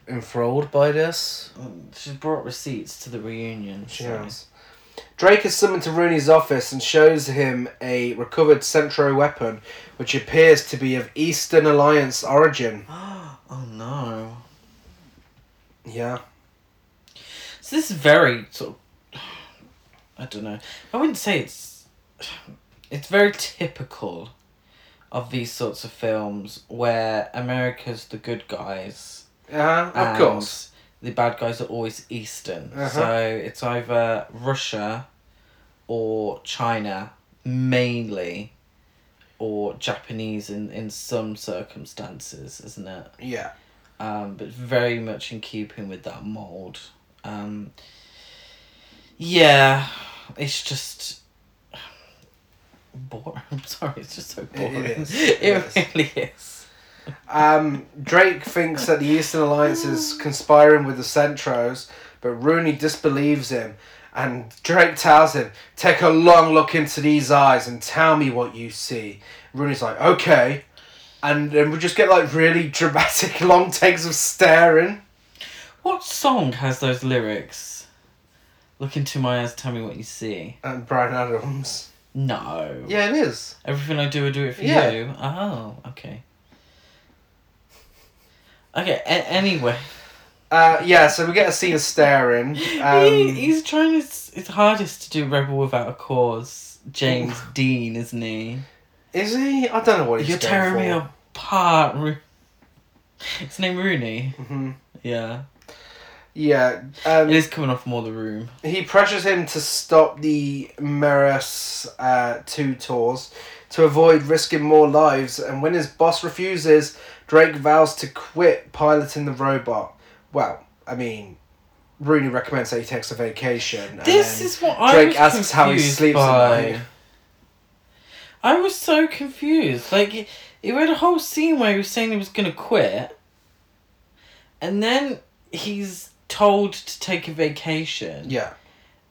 enthralled by this? She's brought receipts to the reunion. She has. Drake is summoned to Rooney's office and shows him a recovered Centro weapon, which appears to be of Eastern Alliance origin. Oh, no. Yeah. So this is very, sort of, I don't know. I wouldn't say it's... It's very typical of these sorts of films where America's the good guys. Uh-huh, of course. The bad guys are always Eastern. Uh-huh. So it's either Russia or China mainly, or Japanese in, in some circumstances, isn't it? Yeah. Um, but very much in keeping with that mould. Um, yeah, it's just... boring. I'm sorry, it's just so boring. It, is. it, it is. really is. Um, Drake thinks that the Eastern Alliance is conspiring with the Centros, but Rooney disbelieves him, and Drake tells him, "Take a long look into these eyes and tell me what you see." Rooney's like, "Okay," and then we just get like really dramatic long takes of staring. What song has those lyrics? "Look into my eyes, tell me what you see." And Bryan Adams. No. Yeah, it is. "Everything I do, I do it for yeah. you." Oh, okay. Okay, a- anyway. Uh, yeah, so we get a scene of staring. Um, he, he's trying his, his hardest to do Rebel Without a Cause, James Dean, isn't he? Is he? I don't know what he's You're going tearing for. Me apart. Ro- It's named Rooney. Mm-hmm. Yeah. Yeah. Um, it is coming off more The Room. He pressures him to stop the M R A S two uh, tours to avoid risking more lives, and when his boss refuses, Drake vows to quit piloting the robot. Well, I mean, Rooney recommends that he takes a vacation. This is what I was confused by. Drake asks how he sleeps at night. I was so confused. Like, he, he had a whole scene where he was saying he was going to quit, and then he's told to take a vacation. Yeah.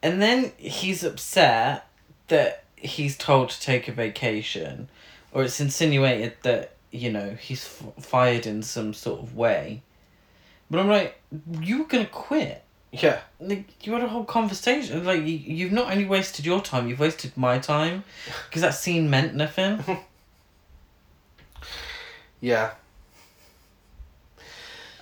And then he's upset that he's told to take a vacation, or it's insinuated that, you know, he's f- fired in some sort of way. But I'm like, you were going to quit. Yeah. Like, you had a whole conversation. Like, you, you've not only wasted your time, you've wasted my time. Because that scene meant nothing. Yeah.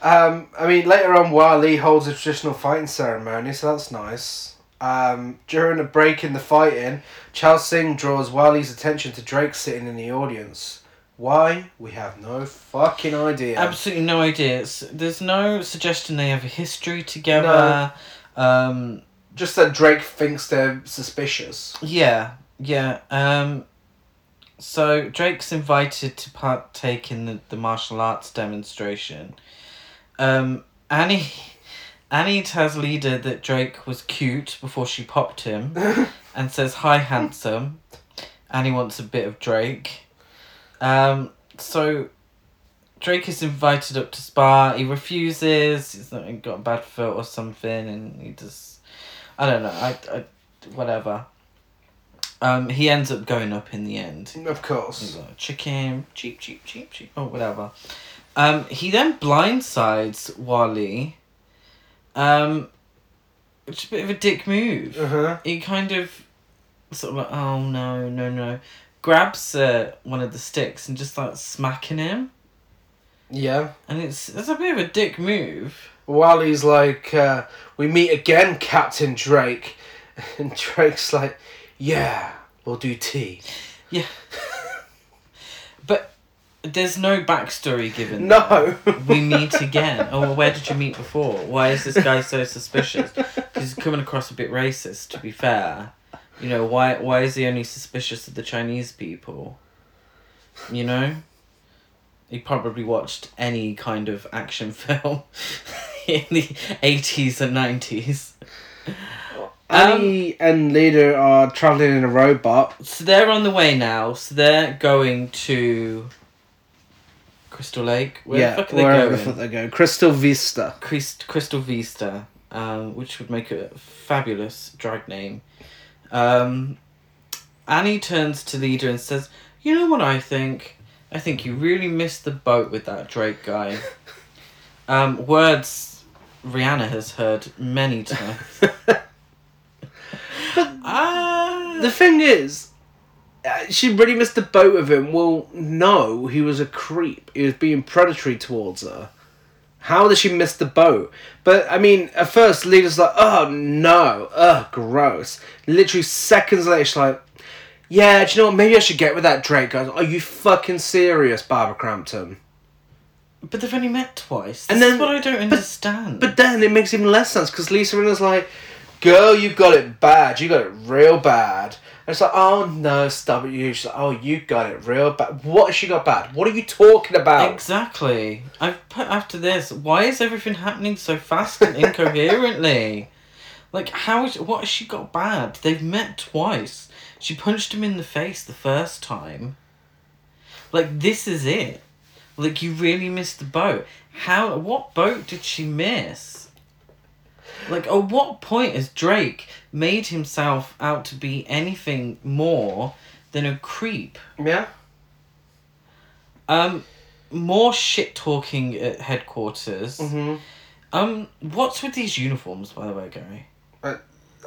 Um, I mean, later on, Wally holds a traditional fighting ceremony, so that's nice. Um, during a break in the fighting, Chao Singh draws Wally's attention to Drake sitting in the audience. Why? We have no fucking idea. Absolutely no idea. It's, there's no suggestion they have a history together. No. Um, Just that Drake thinks they're suspicious. Yeah, yeah. Um, so Drake's invited to partake in the, the martial arts demonstration. Um, Annie, Annie tells Leda that Drake was cute before she popped him and says, "Hi, handsome." Annie wants a bit of Drake. Um, so Drake is invited up to spa. He refuses. He's not he's got a bad foot or something, and he just, I don't know, I, I, whatever. Um, he ends up going up in the end. Of course. He's like, chicken, cheap, cheap, cheap, cheap, or whatever. Um, he then blindsides Wally, um, which is a bit of a dick move. Uh-huh. He kind of, sort of like, oh no, no, no. grabs uh, one of the sticks and just starts smacking him. Yeah. And it's it's a bit of a dick move. Wally's like, uh, "We meet again, Captain Drake." And Drake's like, "Yeah, we'll do tea." Yeah. But there's no backstory given. No. We meet again. Oh, well, where did you meet before? Why is this guy so suspicious? He's coming across a bit racist, to be fair. You know, why why is he only suspicious of the Chinese people? You know? He probably watched any kind of action film in the eighties and nineties. Annie um, and Leda are travelling in a robot. So they're on the way now. So they're going to Crystal Lake? Where yeah, the fuck are they wherever going? They go. Crystal Vista. Christ, Crystal Vista, um, which would make a fabulous drag name. Um, Annie turns to Leda and says, "You know what I think? I think you really missed the boat with that Drake guy." um, words Rihanna has heard many times. But uh, the thing is, she really missed the boat with him. Well, no, he was a creep. He was being predatory towards her. How did she miss the boat? But, I mean, at first, Leda's like, "Oh, no. Ugh, gross." Literally seconds later, she's like, "Yeah, do you know what? Maybe I should get with that Drake guy." Are you fucking serious, Barbara Crampton? But they've only met twice. This and then, is what I don't but, understand. But then it makes even less sense, because Lisa Rinna's like, girl, you got it bad. You got it real bad. And it's like, oh, no, stop it. She's like, oh, you got it real bad. What has she got bad? What are you talking about? Exactly. I've put after this, why is everything happening so fast and incoherently? Like, how is, what has she got bad? They've met twice. She punched him in the face the first time. Like, this is it. Like, you really missed the boat. How? What boat did she miss? Like, at what point has Drake made himself out to be anything more than a creep? Yeah. Um, more shit-talking at headquarters. Mm-hmm. Um, what's with these uniforms, by the way, Gary? Uh,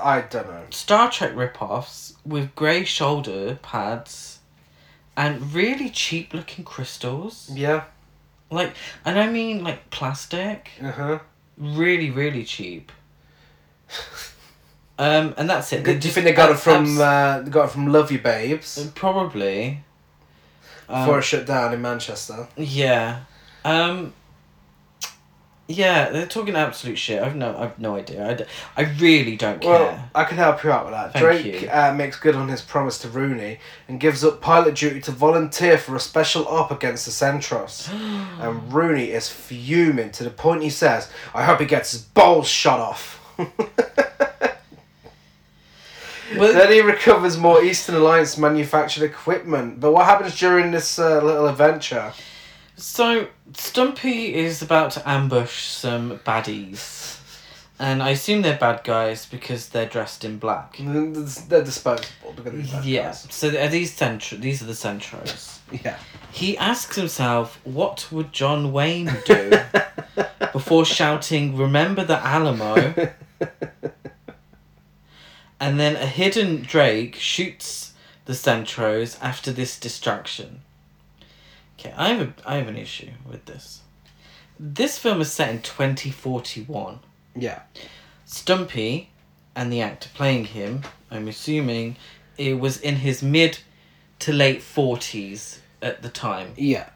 I don't know. Star Trek rip-offs with grey shoulder pads and really cheap-looking crystals. Yeah. Like, and I mean, like, plastic. Uh-huh. Really, really cheap. um, and that's it. They Do just, you think they got, uh, it from, uh, they got it from Love You Babes? Probably. Um, Before it shut down in Manchester. Yeah. Um... Yeah, they're talking absolute shit. I've no, I've no idea. I, d- I really don't care. Well, I can help you out with that. Thank Drake you. Uh, makes good on his promise to Rooney and gives up pilot duty to volunteer for a special op against the Centros. And Rooney is fuming to the point he says, "I hope he gets his balls shot off." Well, then he recovers more Eastern Alliance manufactured equipment. But what happens during this uh, little adventure? So, Stumpy is about to ambush some baddies. And I assume they're bad guys because they're dressed in black. They're disposable. They're going to be bad yeah. guys. So, are these, centro- these are the Centros. Yeah. He asks himself, what would John Wayne do? Before shouting, "Remember the Alamo." And then a hidden Drake shoots the Centros after this distraction. Okay, I have a, I have an issue with this. This film is set in twenty forty-one. Yeah. Stumpy, and the actor playing him, I'm assuming, it was in his mid to late forties at the time. Yeah.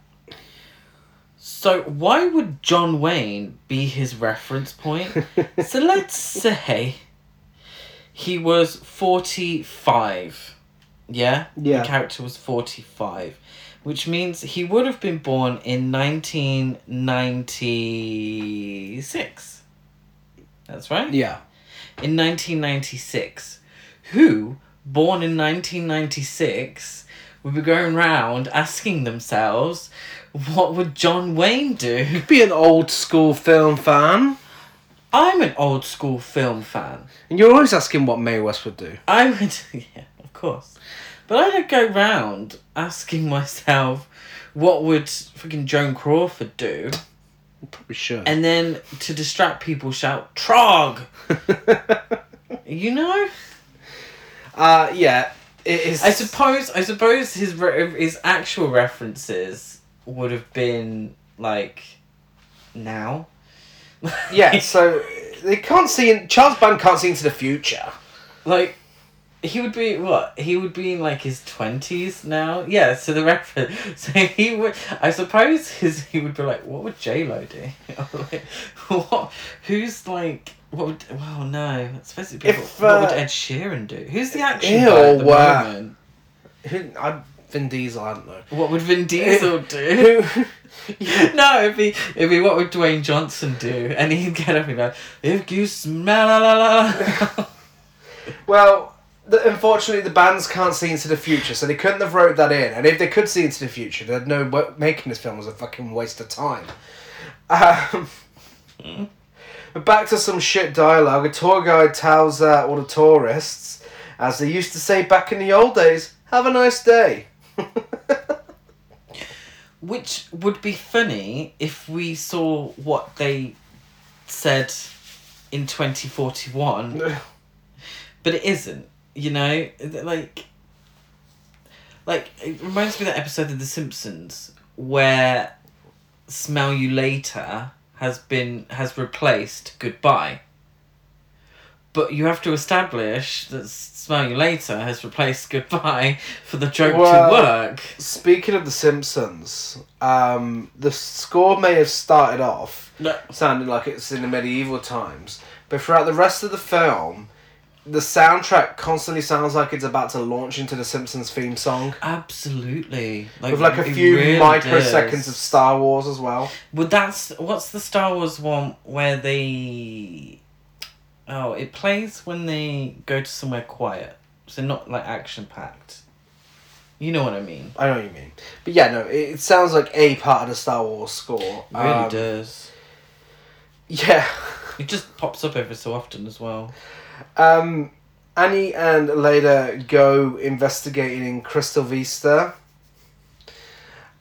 So why would John Wayne be his reference point? So let's say he was forty-five. Yeah? Yeah. The character was forty-five. Which means he would have been born in nineteen ninety-six. That's right? Yeah. In nineteen ninety-six. Who, born in nineteen ninety-six, would be going around asking themselves, what would John Wayne do? You'd be an old school film fan. I'm an old school film fan. And you're always asking what Mae West would do. I would, yeah, of course. But I don't go round asking myself, what would fucking Joan Crawford do? Probably should. And then to distract people, shout, "Trog!" You know? Uh, yeah. It is. I suppose. I suppose his re- his actual references would have been like now. Yeah. So they can't see. In- Charles Band can't see into the future. Like. He would be, what, he would be in, like, his twenties now? Yeah, so the reference. So he would, I suppose his, he would be like, what would J-Lo do? Like, what, who's, like, what would, well, no, I suppose it'd be, if, what, uh, what would Ed Sheeran do? Who's the action ew, guy at the wow. moment? Who, I, Vin Diesel, I don't know. What would Vin Diesel do? Who? No, it'd be, it'd be, what would Dwayne Johnson do? And he'd get up and go, "If you smell la la la." Well... The, unfortunately, the bands can't see into the future, so they couldn't have wrote that in. And if they could see into the future, they'd know what making this film was a fucking waste of time. Um, mm. Back to some shit dialogue. A tour guide tells uh, all the tourists, as they used to say back in the old days, "Have a nice day." Which would be funny if we saw what they said in twenty forty-one. But it isn't. You know, like, like it reminds me of that episode of The Simpsons where "smell you later" has been has replaced "goodbye." But you have to establish that "smell you later" has replaced "goodbye" for the joke well, to work. Speaking of The Simpsons, um, the score may have started off no. sounding like it's in the medieval times, but throughout the rest of the film, the soundtrack constantly sounds like it's about to launch into the Simpsons theme song. Absolutely. Like, with like a few really microseconds does. Of Star Wars as well. Well, that's... What's the Star Wars one where they... Oh, it plays when they go to somewhere quiet. So not like action-packed. You know what I mean. I know what you mean. But yeah, no, it sounds like a part of the Star Wars score. It really um, does. Yeah. It just pops up every so often as well. Um, Annie and Leda go investigating in Crystal Vista.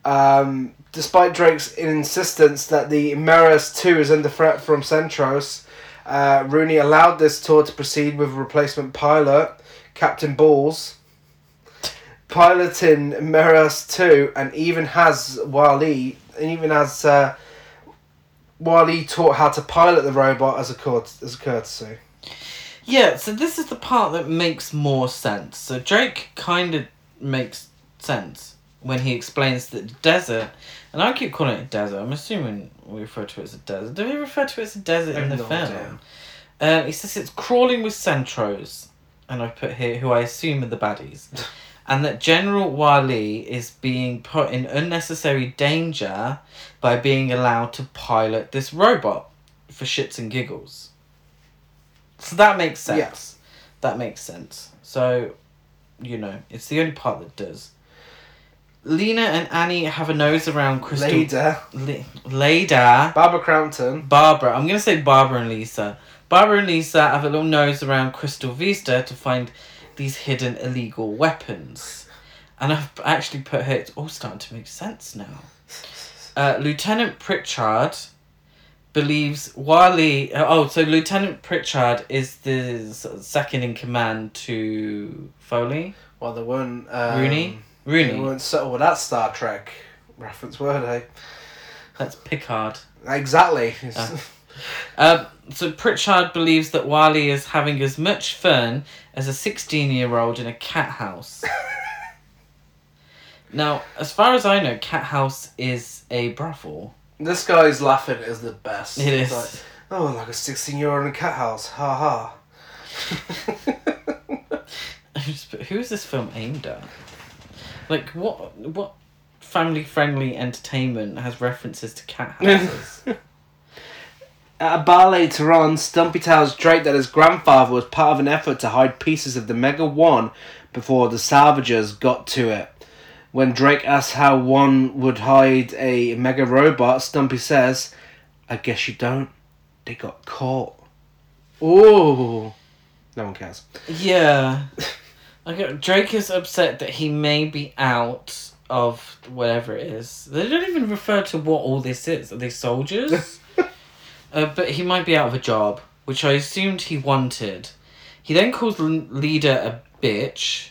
Um, despite Drake's insistence that the M R A S two is under threat from Centros, uh, Rooney allowed this tour to proceed with a replacement pilot, Captain Balls, piloting M R A S two, and even has Wally, and even has uh, Wally taught how to pilot the robot as a court as a courtesy. Yeah, so this is the part that makes more sense. So Drake kind of makes sense when he explains that desert, and I keep calling it desert, I'm assuming we refer to it as a desert. Do we refer to it as a desert in the film? Um, he says it's crawling with Centros, and I put here, who I assume are the baddies, and that General Wally is being put in unnecessary danger by being allowed to pilot this robot for shits and giggles. So that makes sense. Yes. That makes sense. So, you know, it's the only part that does. Lena and Annie have a nose around Crystal... Leda. Le- Leda. Barbara Crampton. Barbara. I'm going to say Barbara and Lisa. Barbara and Lisa have a little nose around Crystal Vista to find these hidden illegal weapons. And I've actually put here, it's all starting to make sense now. Uh, Lieutenant Pritchard... believes Wally... Oh, so Lieutenant Pritchard is the second in command to Foley? Well, they weren't... Um, Rooney? Rooney. They weren't settled with that Star Trek reference, were they? That's Picard. Exactly. Uh, um, so Pritchard believes that Wally is having as much fun as a sixteen-year-old in a cat house. Now, as far as I know, cat house is a brothel. This guy's laughing is the best. It is. Like, oh, like a sixteen-year-old in a cat house. Ha ha. Who is this film aimed at? Like, what what family-friendly entertainment has references to cat houses? At a bar later on, Stumpy tells Drake that his grandfather was part of an effort to hide pieces of the Mega One before the salvagers got to it. When Drake asks how one would hide a mega robot, Stumpy says, I guess you don't. They got caught. Ooh. No one cares. Yeah. Okay, Drake is upset that he may be out of whatever it is. They don't even refer to what all this is. Are they soldiers? uh, but he might be out of a job, which I assumed he wanted. He then calls Leda a bitch...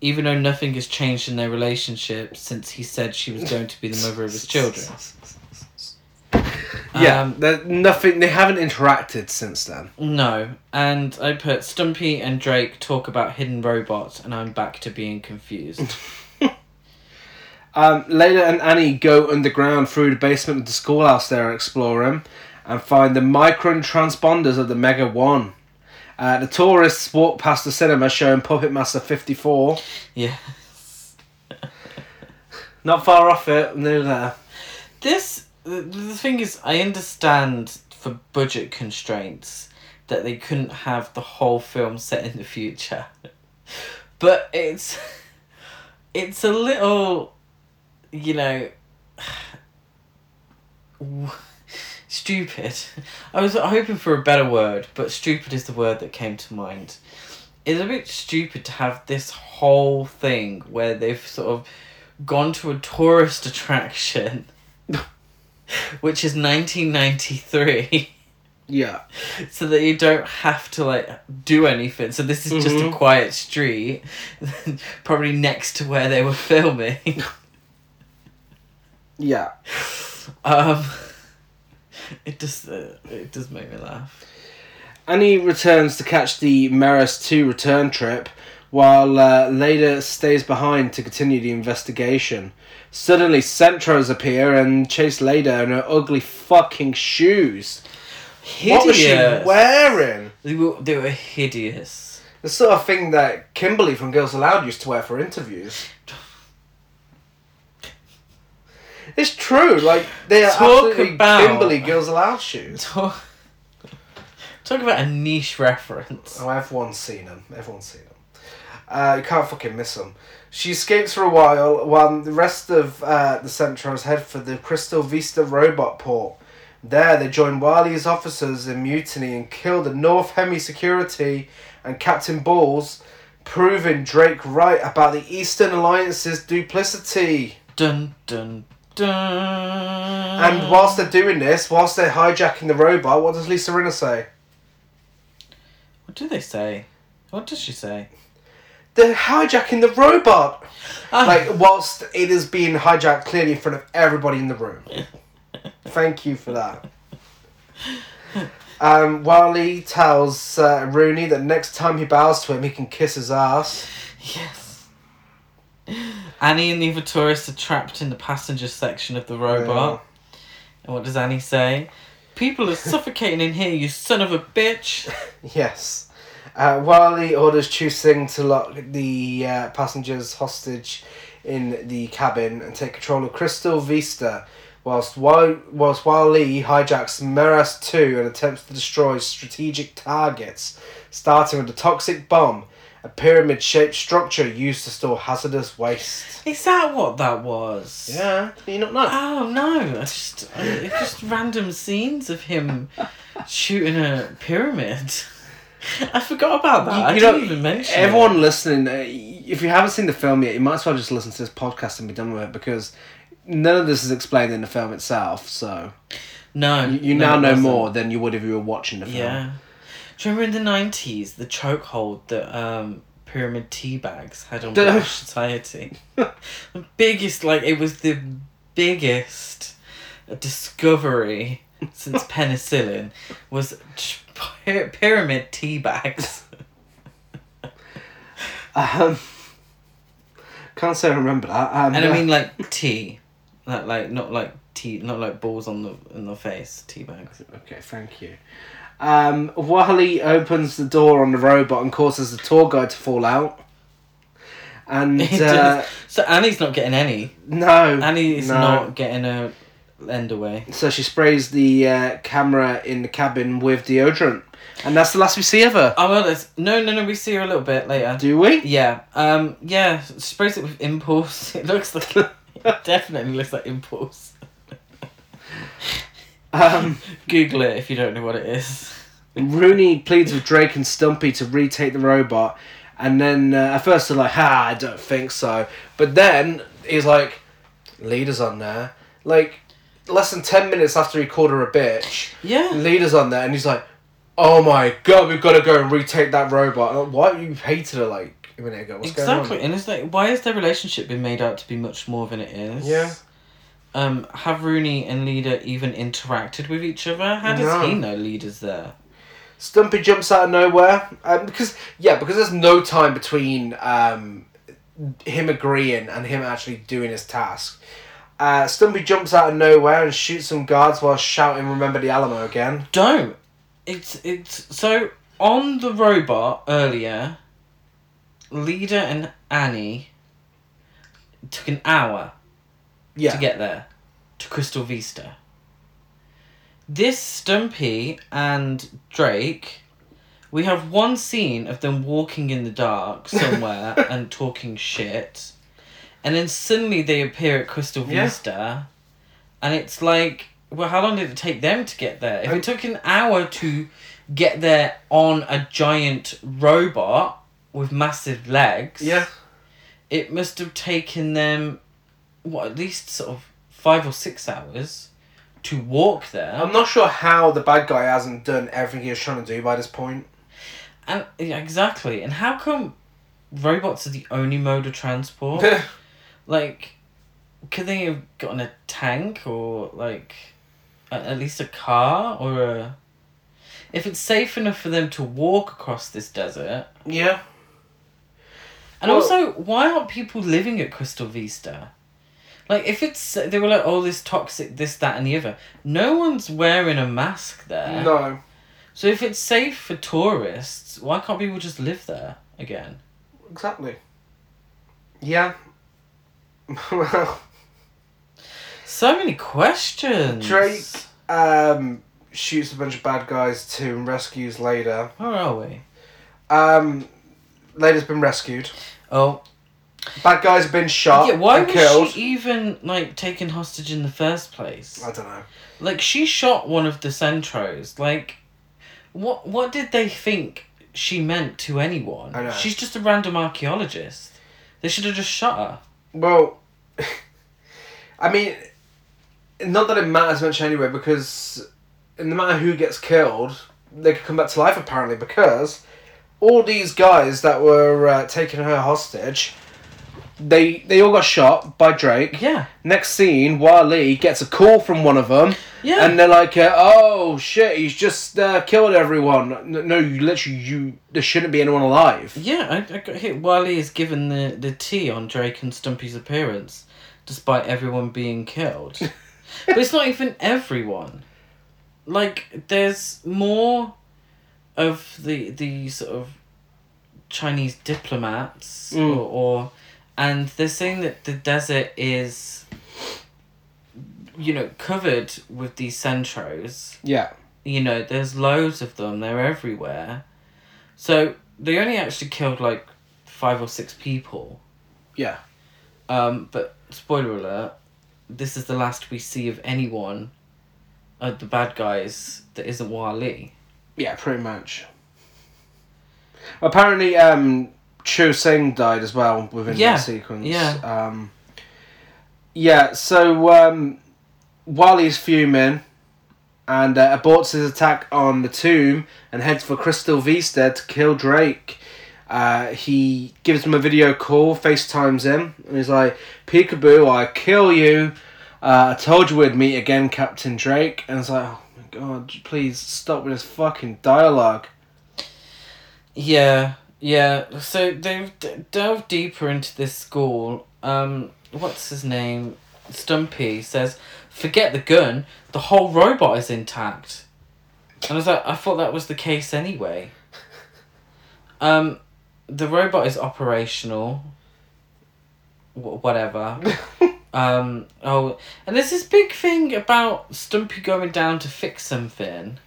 even though nothing has changed in their relationship since he said she was going to be the mother of his children. Yeah, um, nothing. They haven't interacted since then. No, and I put Stumpy and Drake talk about hidden robots, and I'm back to being confused. um, Leda and Annie go underground through the basement of the schoolhouse they're exploring, and find the micron transponders of the Mega One. Uh, the tourists walk past the cinema showing Puppet Master fifty-four. Yes. Not far off it, near there. This, the, the thing is, I understand for budget constraints that they couldn't have the whole film set in the future. But it's, it's a little, you know, stupid. I was hoping for a better word, but stupid is the word that came to mind. It's a bit stupid to have this whole thing where they've sort of gone to a tourist attraction, which is nineteen ninety-three. Yeah. So that you don't have to, like, do anything. So this is mm-hmm. just a quiet street, probably next to where they were filming. Yeah. Um... It does, uh, it does make me laugh. Annie returns to catch the M R A S two return trip, while uh, Leda stays behind to continue the investigation. Suddenly, Centros appear and chase Leda in her ugly fucking shoes. Hideous. What was she wearing? They were, they were hideous. the sort of thing that Kimberly from Girls Aloud used to wear for interviews. It's true, like, they are talk absolutely about, Kimberly Girls Aloud shoes. Talk, talk about a niche reference. Oh, everyone's seen them. Everyone's seen them. Uh, you can't fucking miss them. She escapes for a while while the rest of uh, the Centros head for the Crystal Vista robot port. There, they join Wally's officers in mutiny and kill the North Hemi security and Captain Balls, proving Drake right about the Eastern Alliance's duplicity. Dun, dun, dun. And whilst they're doing this, whilst they're hijacking the robot, what does Lisa Rinna say? What do they say? What does she say? They're hijacking the robot! I... Like, whilst it is being hijacked clearly in front of everybody in the room. Thank you for that. Um, Wally tells uh, Rooney that next time he bows to him, he can kiss his ass. Yes. Annie and the other tourists are trapped in the passenger section of the robot. Yeah. And what does Annie say? People are suffocating in here, you son of a bitch. Yes. Uh, Wally orders Chao Singh to lock the uh, passengers hostage in the cabin and take control of Crystal Vista, whilst Wally, whilst Wally hijacks M R A S two and attempts to destroy strategic targets, starting with the toxic bomb, a pyramid-shaped structure used to store hazardous waste. Is that what that was? Yeah. Do you not know? Oh, no. Just, it's just random scenes of him shooting a pyramid. I forgot about that. You, you I didn't know, even mention Everyone it. Listening, if you haven't seen the film yet, you might as well just listen to this podcast and be done with it, because... none of this is explained in the film itself, so... No. You, you no, now know more than you would if you were watching the film. Yeah. Do you remember in the nineties, the chokehold that um, Pyramid Tea Bags had on British society? The biggest, like, it was the biggest discovery since penicillin, was py- Pyramid Tea Bags. um, can't say I remember that. Um, and I mean, like, tea. Like, like not like tea, not like balls on the in the face, tea bags. Okay, thank you. Um, Wally opens the door on the robot and causes the tour guide to fall out. And uh, so Annie's not getting any. No, Annie is no. not getting a end away. So she sprays the uh, camera in the cabin with deodorant, and that's the last we see of her. Oh well, there's no, no, no. We see her a little bit later. Do we? Yeah. Um. Yeah. She sprays it with impulse. It looks like. It definitely looks like impulse. um, Google it if you don't know what it is. Rooney pleads with Drake and Stumpy to retake the robot, and then uh, at first they're like, "Ha, I don't think so," but then he's like, "Leader's on there." Like less than ten minutes after he called her a bitch, yeah, Leader's on there, and he's like, "Oh my god, we've got to go and retake that robot." I'm like, "What? You hated her like?" A minute ago. What's exactly, going on? And it's like, why has their relationship been made out to be much more than it is? Yeah. Um, have Rooney and Leda even interacted with each other? How does no. he know Leda's there? Stumpy jumps out of nowhere, um, because yeah, because there's no time between um, him agreeing and him actually doing his task. Uh, Stumpy jumps out of nowhere and shoots some guards while shouting, "Remember the Alamo" again. Don't. It's it's so on the robot earlier. Leda and Annie took an hour yeah. to get there, to Crystal Vista. This Stumpy and Drake, we have one scene of them walking in the dark somewhere and talking shit, and then suddenly they appear at Crystal Vista, yeah. and it's like, well, how long did it take them to get there? If it took an hour to get there on a giant robot... with massive legs. Yeah. It must have taken them, what, at least sort of five or six hours to walk there. I'm not sure how the bad guy hasn't done everything he was trying to do by this point. And yeah, exactly. And how come robots are the only mode of transport? Like, could they have gotten a tank or, like, a, at least a car or a... If it's safe enough for them to walk across this desert... Yeah. And well, also, why aren't people living at Crystal Vista? Like, if it's... They were like, oh, this toxic, this, that, and the other. No one's wearing a mask there. No. So if it's safe for tourists, why can't people just live there again? Exactly. Yeah. Well. So many questions. Drake um, shoots a bunch of bad guys too and rescues Leda. Where are we? Um, Leda's been rescued. Oh. Bad guys have been shot. Yeah, why and was killed. She even like taken hostage in the first place? I don't know. Like, she shot one of the Centros. Like, what what did they think she meant to anyone? I know. She's just a random archaeologist. They should have just shot her. Well, I mean, not that it matters much anyway, because no matter who gets killed, they could come back to life apparently, because all these guys that were uh, taking her hostage. They they all got shot by Drake. Yeah. Next scene, Wally gets a call from one of them. Yeah. And they're like, uh, oh shit, he's just uh, killed everyone. No, you literally, you there shouldn't be anyone alive. Yeah, I, I got hit. Wally is given the, the tea on Drake and Stumpy's appearance, despite everyone being killed. But it's not even everyone. Like, there's more of the, the sort of Chinese diplomats mm. or... or and they're saying that the desert is, you know, covered with these Centros. Yeah. You know, there's loads of them. They're everywhere. So they only actually killed, like, five or six people. Yeah. Um, but, spoiler alert, this is the last we see of anyone, uh, the bad guys, that isn't Wally. Yeah, pretty much. Apparently, um... Chao Singh died as well within yeah. that sequence. Yeah. Um, yeah, so um, Wally's fuming and uh, aborts his attack on the tomb and heads for Crystal Vista to kill Drake. Uh, he gives him a video call, FaceTimes him, and he's like, peekaboo, I kill you. Uh, I told you we'd meet again, Captain Drake. And it's like, oh my god, please stop with this fucking dialogue. Yeah. Yeah, so they've d- delved deeper into this school. Um, what's his name? Stumpy says, forget the gun, the whole robot is intact. And I was like, I thought that was the case anyway. Um, the robot is operational. W- whatever. um, oh, and there's this big thing about Stumpy going down to fix something.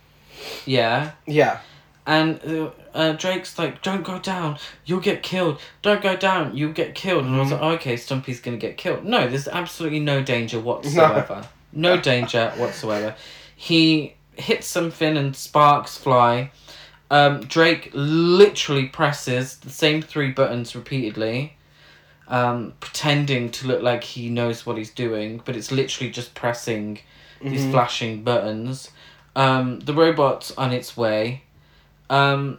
Yeah? Yeah. And uh, uh, Drake's like, don't go down, you'll get killed. Don't go down, you'll get killed. And I was like, oh, okay, Stumpy's going to get killed. No, there's absolutely no danger whatsoever. No, no danger whatsoever. He hits something and sparks fly. Um, Drake literally presses the same three buttons repeatedly, um, pretending to look like he knows what he's doing, but it's literally just pressing mm-hmm. these flashing buttons. Um, the robot's on its way. Um,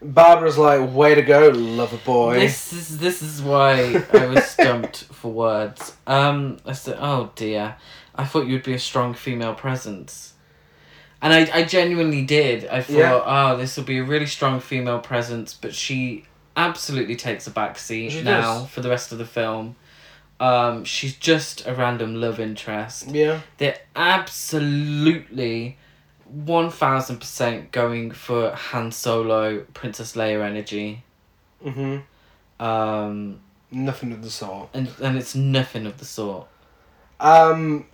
Barbara's like, way to go, lover boy. This is this is why I was stumped for words. Um, I said, oh dear, I thought you'd be a strong female presence, and I I genuinely did. I thought, yeah. oh, this will be a really strong female presence, but she absolutely takes a backseat now does. For the rest of the film. Um, she's just a random love interest. Yeah, they're absolutely. one thousand percent going for Han Solo, Princess Leia energy. Mm-hmm. Um, nothing of the sort. And and it's nothing of the sort. Um,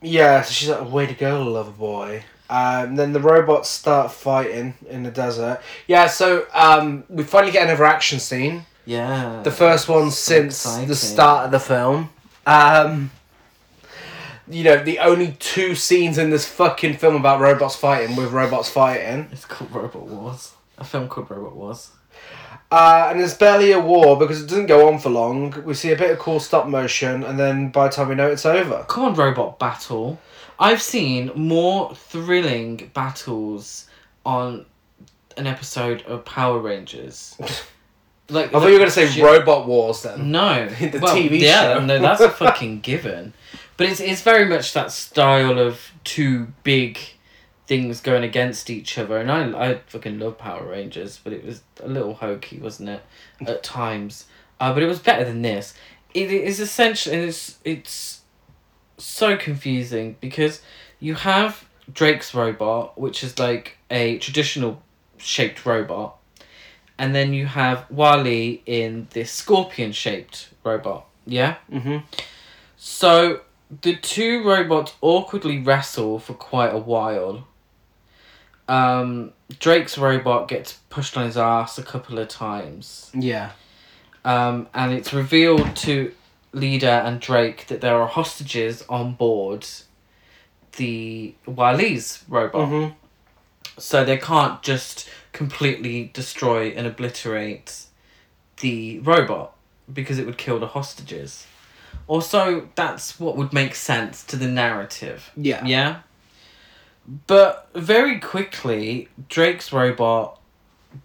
yeah, so she's like, way to go, lover boy. Um, then the robots start fighting in the desert. Yeah, so um, we finally get another action scene. Yeah. The first one since exciting. The start of the film. Um... You know, the only two scenes in this fucking film about robots fighting with robots fighting. It's called Robot Wars. A film called Robot Wars. Uh, and it's barely a war because it doesn't go on for long. We see a bit of cool stop motion and then by the time we know it's over. Come on, robot battle. I've seen more thrilling battles on an episode of Power Rangers. like I thought like, you were going to say sh- Robot Wars then. No. the well, T V yeah, show. No, that's a fucking given. But it's it's very much that style of two big things going against each other. And I, I fucking love Power Rangers, but it was a little hokey, wasn't it? At times. Uh, but it was better than this. It is essentially... It's, it's so confusing because you have Drake's robot, which is like a traditional shaped robot. And then you have Wally in this scorpion-shaped robot, yeah? Mm-hmm. So the two robots awkwardly wrestle for quite a while. Um, Drake's robot gets pushed on his ass a couple of times. Yeah. Um, and it's revealed to Leda and Drake that there are hostages on board the Wally's robot. Mm-hmm. So they can't just completely destroy and obliterate the robot because it would kill the hostages. Also, that's what would make sense to the narrative. Yeah. Yeah? But very quickly, Drake's robot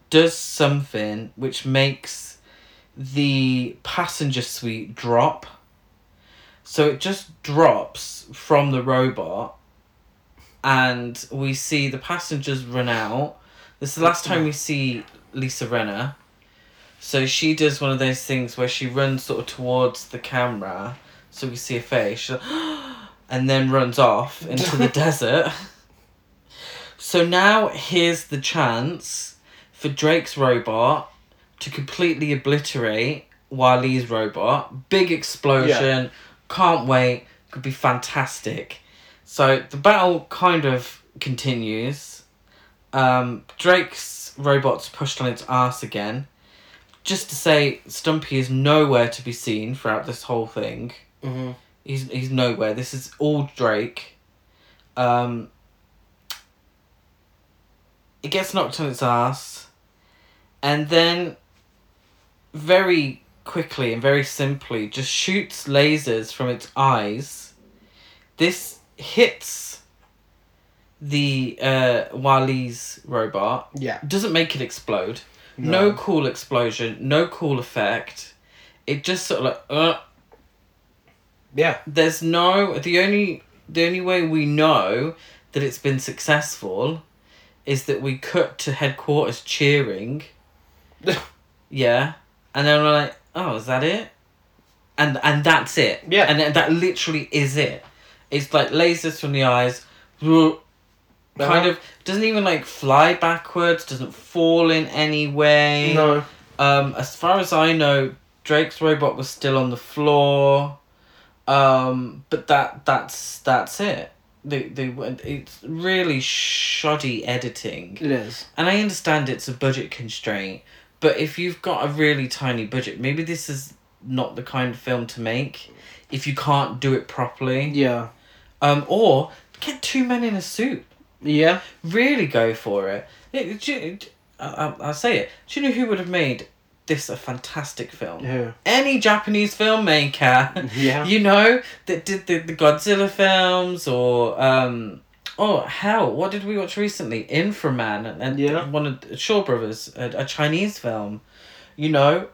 does something which makes the passenger suite drop. So it just drops from the robot and we see the passengers run out. This is the last time we see Lisa Rinna. So she does one of those things where she runs sort of towards the camera, so we see her face, she's like, and then runs off into the desert. So now here's the chance for Drake's robot to completely obliterate Wally's robot. Big explosion, yeah. Can't wait, could be fantastic. So the battle kind of continues. Um, Drake's robot's pushed on its arse again. Just to say, Stumpy is nowhere to be seen throughout this whole thing. Mm-hmm. He's he's nowhere. This is all Drake. Um, it gets knocked on its ass. And then, very quickly and very simply, just shoots lasers from its eyes. This hits the uh, Wally's robot. Yeah. Doesn't make it explode. No. No cool explosion, no cool effect. It just sort of like, uh. Yeah. There's no, the only, the only way we know that it's been successful is that we cut to headquarters cheering. Yeah. And then we're like, oh, is that it? And and that's it. Yeah. And that literally is it. It's like lasers from the eyes. Kind of doesn't even like fly backwards, doesn't fall in any way. No. Um, as far as I know, Drake's robot was still on the floor. Um, but that that's that's it. They they it's really shoddy editing. It is. And I understand it's a budget constraint, but if you've got a really tiny budget, maybe this is not the kind of film to make if you can't do it properly. Yeah. Um, or get two men in a suit. Yeah. Really go for it. it, it I, I'll say it. Do you know who would have made this a fantastic film? Yeah. Any Japanese filmmaker. Yeah. You know, that did the, the Godzilla films or... um. Oh, hell, what did we watch recently? Inframan and, and yeah. one of Shaw Brothers, a, a Chinese film. You know,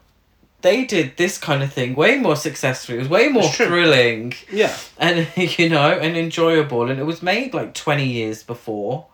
they did this kind of thing way more successfully. It was way more thrilling. Yeah. And, you know, and enjoyable. And it was made like twenty years before.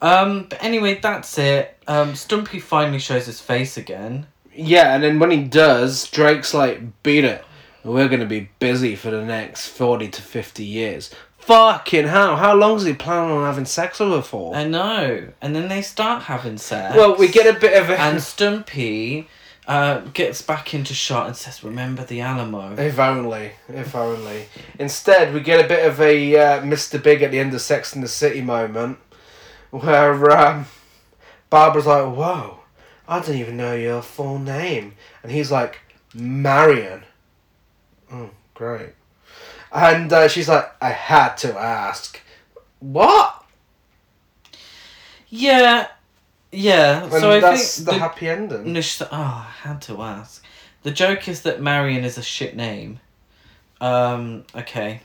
Um, but anyway, that's it. Um, Stumpy finally shows his face again. Yeah, and then when he does, Drake's like, beat it. We're going to be busy for the next forty to fifty years. Fucking hell, how long is he planning on having sex with her for? I know. And then they start having sex. Well, we get a bit of a... And Stumpy... Uh, gets back into shot and says, remember the Alamo. If only, if only. Instead, we get a bit of a uh, Mister Big at the end of Sex and the City moment, where um, Barbara's like, whoa, I don't even know your full name. And he's like, Marion. Oh, great. And uh, she's like, I had to ask. What? Yeah... Yeah, and so I that's think the, the happy ending. Nish- oh, I had to ask. The joke is that Marion is a shit name. Um, okay.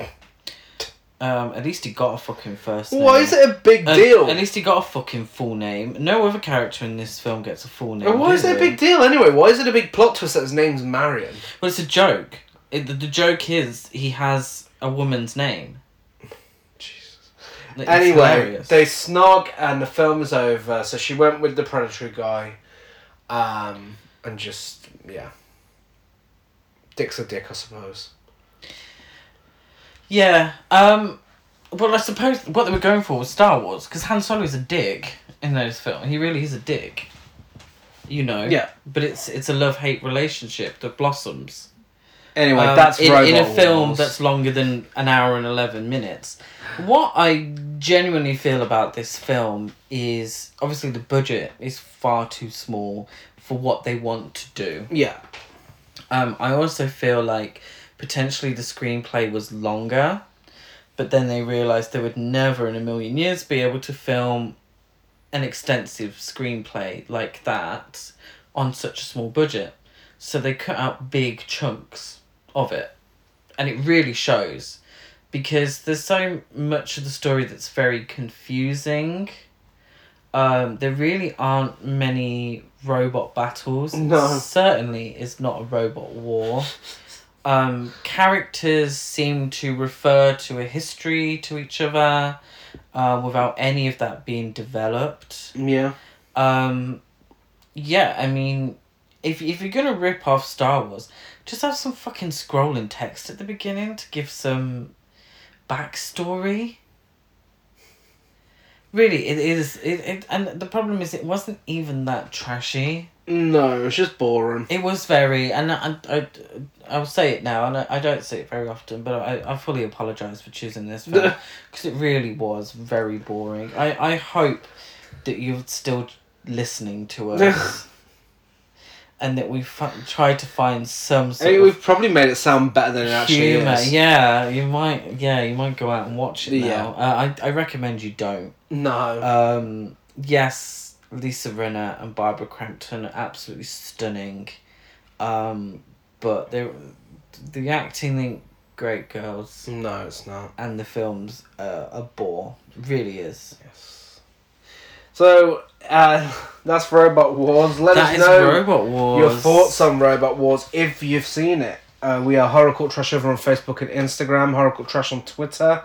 Um, at least he got a fucking first name. Why is it a big uh, deal? At least he got a fucking full name. No other character in this film gets a full name. And why is it a big deal anyway? Why is it a big plot twist that his name's Marion? Well, it's a joke. It, the, the joke is he has a woman's name. It's anyway, hilarious. They snog and the film is over. So she went with the predatory guy, um, and just yeah, dick's a dick, I suppose. Yeah. Um, Well, I suppose what they were going for was Star Wars, because Han Solo is a dick in those films. He really is a dick. You know? Yeah. But it's it's a love-hate relationship that blossoms. Anyway, um, that's in, Robot in a film Wars. That's longer than an hour and eleven minutes. What I genuinely feel about this film is, obviously the budget is far too small for what they want to do. Yeah. Um, I also feel like potentially the screenplay was longer, but then they realised they would never in a million years be able to film an extensive screenplay like that on such a small budget. So they cut out big chunks of it. And it really shows, because there's so much of the story that's very confusing. Um, there really aren't many robot battles. No. It certainly is not a robot war. Um, characters seem to refer to a history to each other uh, without any of that being developed. Yeah. Um, yeah, I mean... If if you're gonna rip off Star Wars, just have some fucking scrolling text at the beginning to give some backstory. Really, it is it, it and the problem is it wasn't even that trashy. No, it was just boring. It was very, and I I I'll say it now, and I, I don't say it very often, but I, I fully apologise for choosing this film because it really was very boring. I I hope that you're still listening to us. And that we've f- tried to find some sort I mean, of... We've probably made it sound better than it actually humor. Is. Yeah, you might Yeah, you might go out and watch it now. Yeah. Uh, I, I recommend you don't. No. Um, yes, Lisa Rinna and Barbara Crampton are absolutely stunning. Um, but they're, the acting ain't great, girls. No, it's not. And the film's uh, a bore. It really is. Yes. So, uh, that's Robot Wars. Let that us know Robot Wars. Your thoughts on Robot Wars, if you've seen it. Uh, we are Horror Cult Trash over on Facebook and Instagram, Horror Cult Trash on Twitter.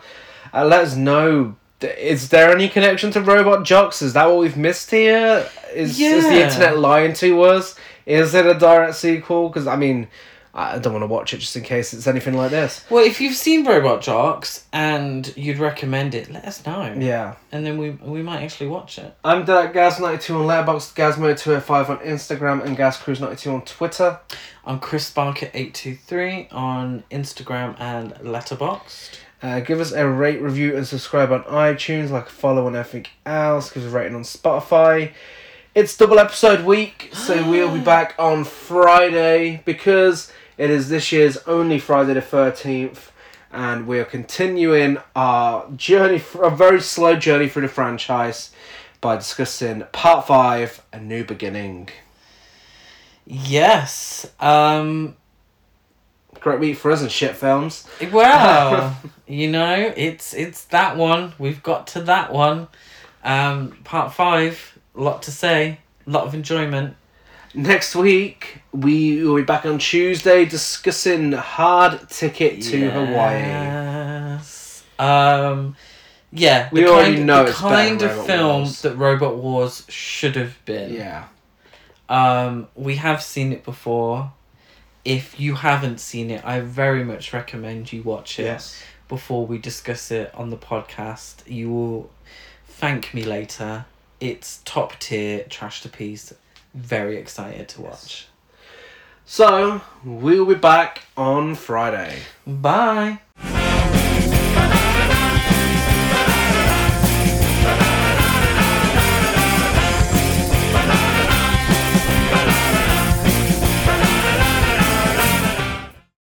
Uh, let us know, is there any connection to Robot Jocks? Is that what we've missed here? Is, yeah. is the internet lying to us? Is it a direct sequel? Because, I mean, I don't want to watch it just in case it's anything like this. Well, if you've seen Robot Jocks and you'd recommend it, let us know. Yeah. And then we we might actually watch it. I'm Gaz ninety-two on Letterboxd, Gazmo two oh five on Instagram, and Gaz Cruise ninety-two on Twitter. I'm Chris Barker eight two three on Instagram and Letterboxd. Uh, give us a rate, review, and subscribe on iTunes, like a follow on everything else. Give us a rating on Spotify. It's double episode week, so we'll be back on Friday because... It is this year's only Friday the thirteenth, and we are continuing our journey, a very slow journey through the franchise, by discussing part five, A New Beginning. Yes. Um, Great week for us and shit films. Well, you know, it's it's that one. We've got to that one. Um, part five, a lot to say, a lot of enjoyment. Next week, we will be back on Tuesday discussing Hard Ticket to yes. Hawaii. Um, yeah, we the already kind, know the it's kind of Robot film Wars. That Robot Wars should have been. Yeah. Um, we have seen it before. If you haven't seen it, I very much recommend you watch it yes. before we discuss it on the podcast. You will thank me later. It's top tier trash to piece. Very excited to watch. So, we'll be back on Friday. Bye.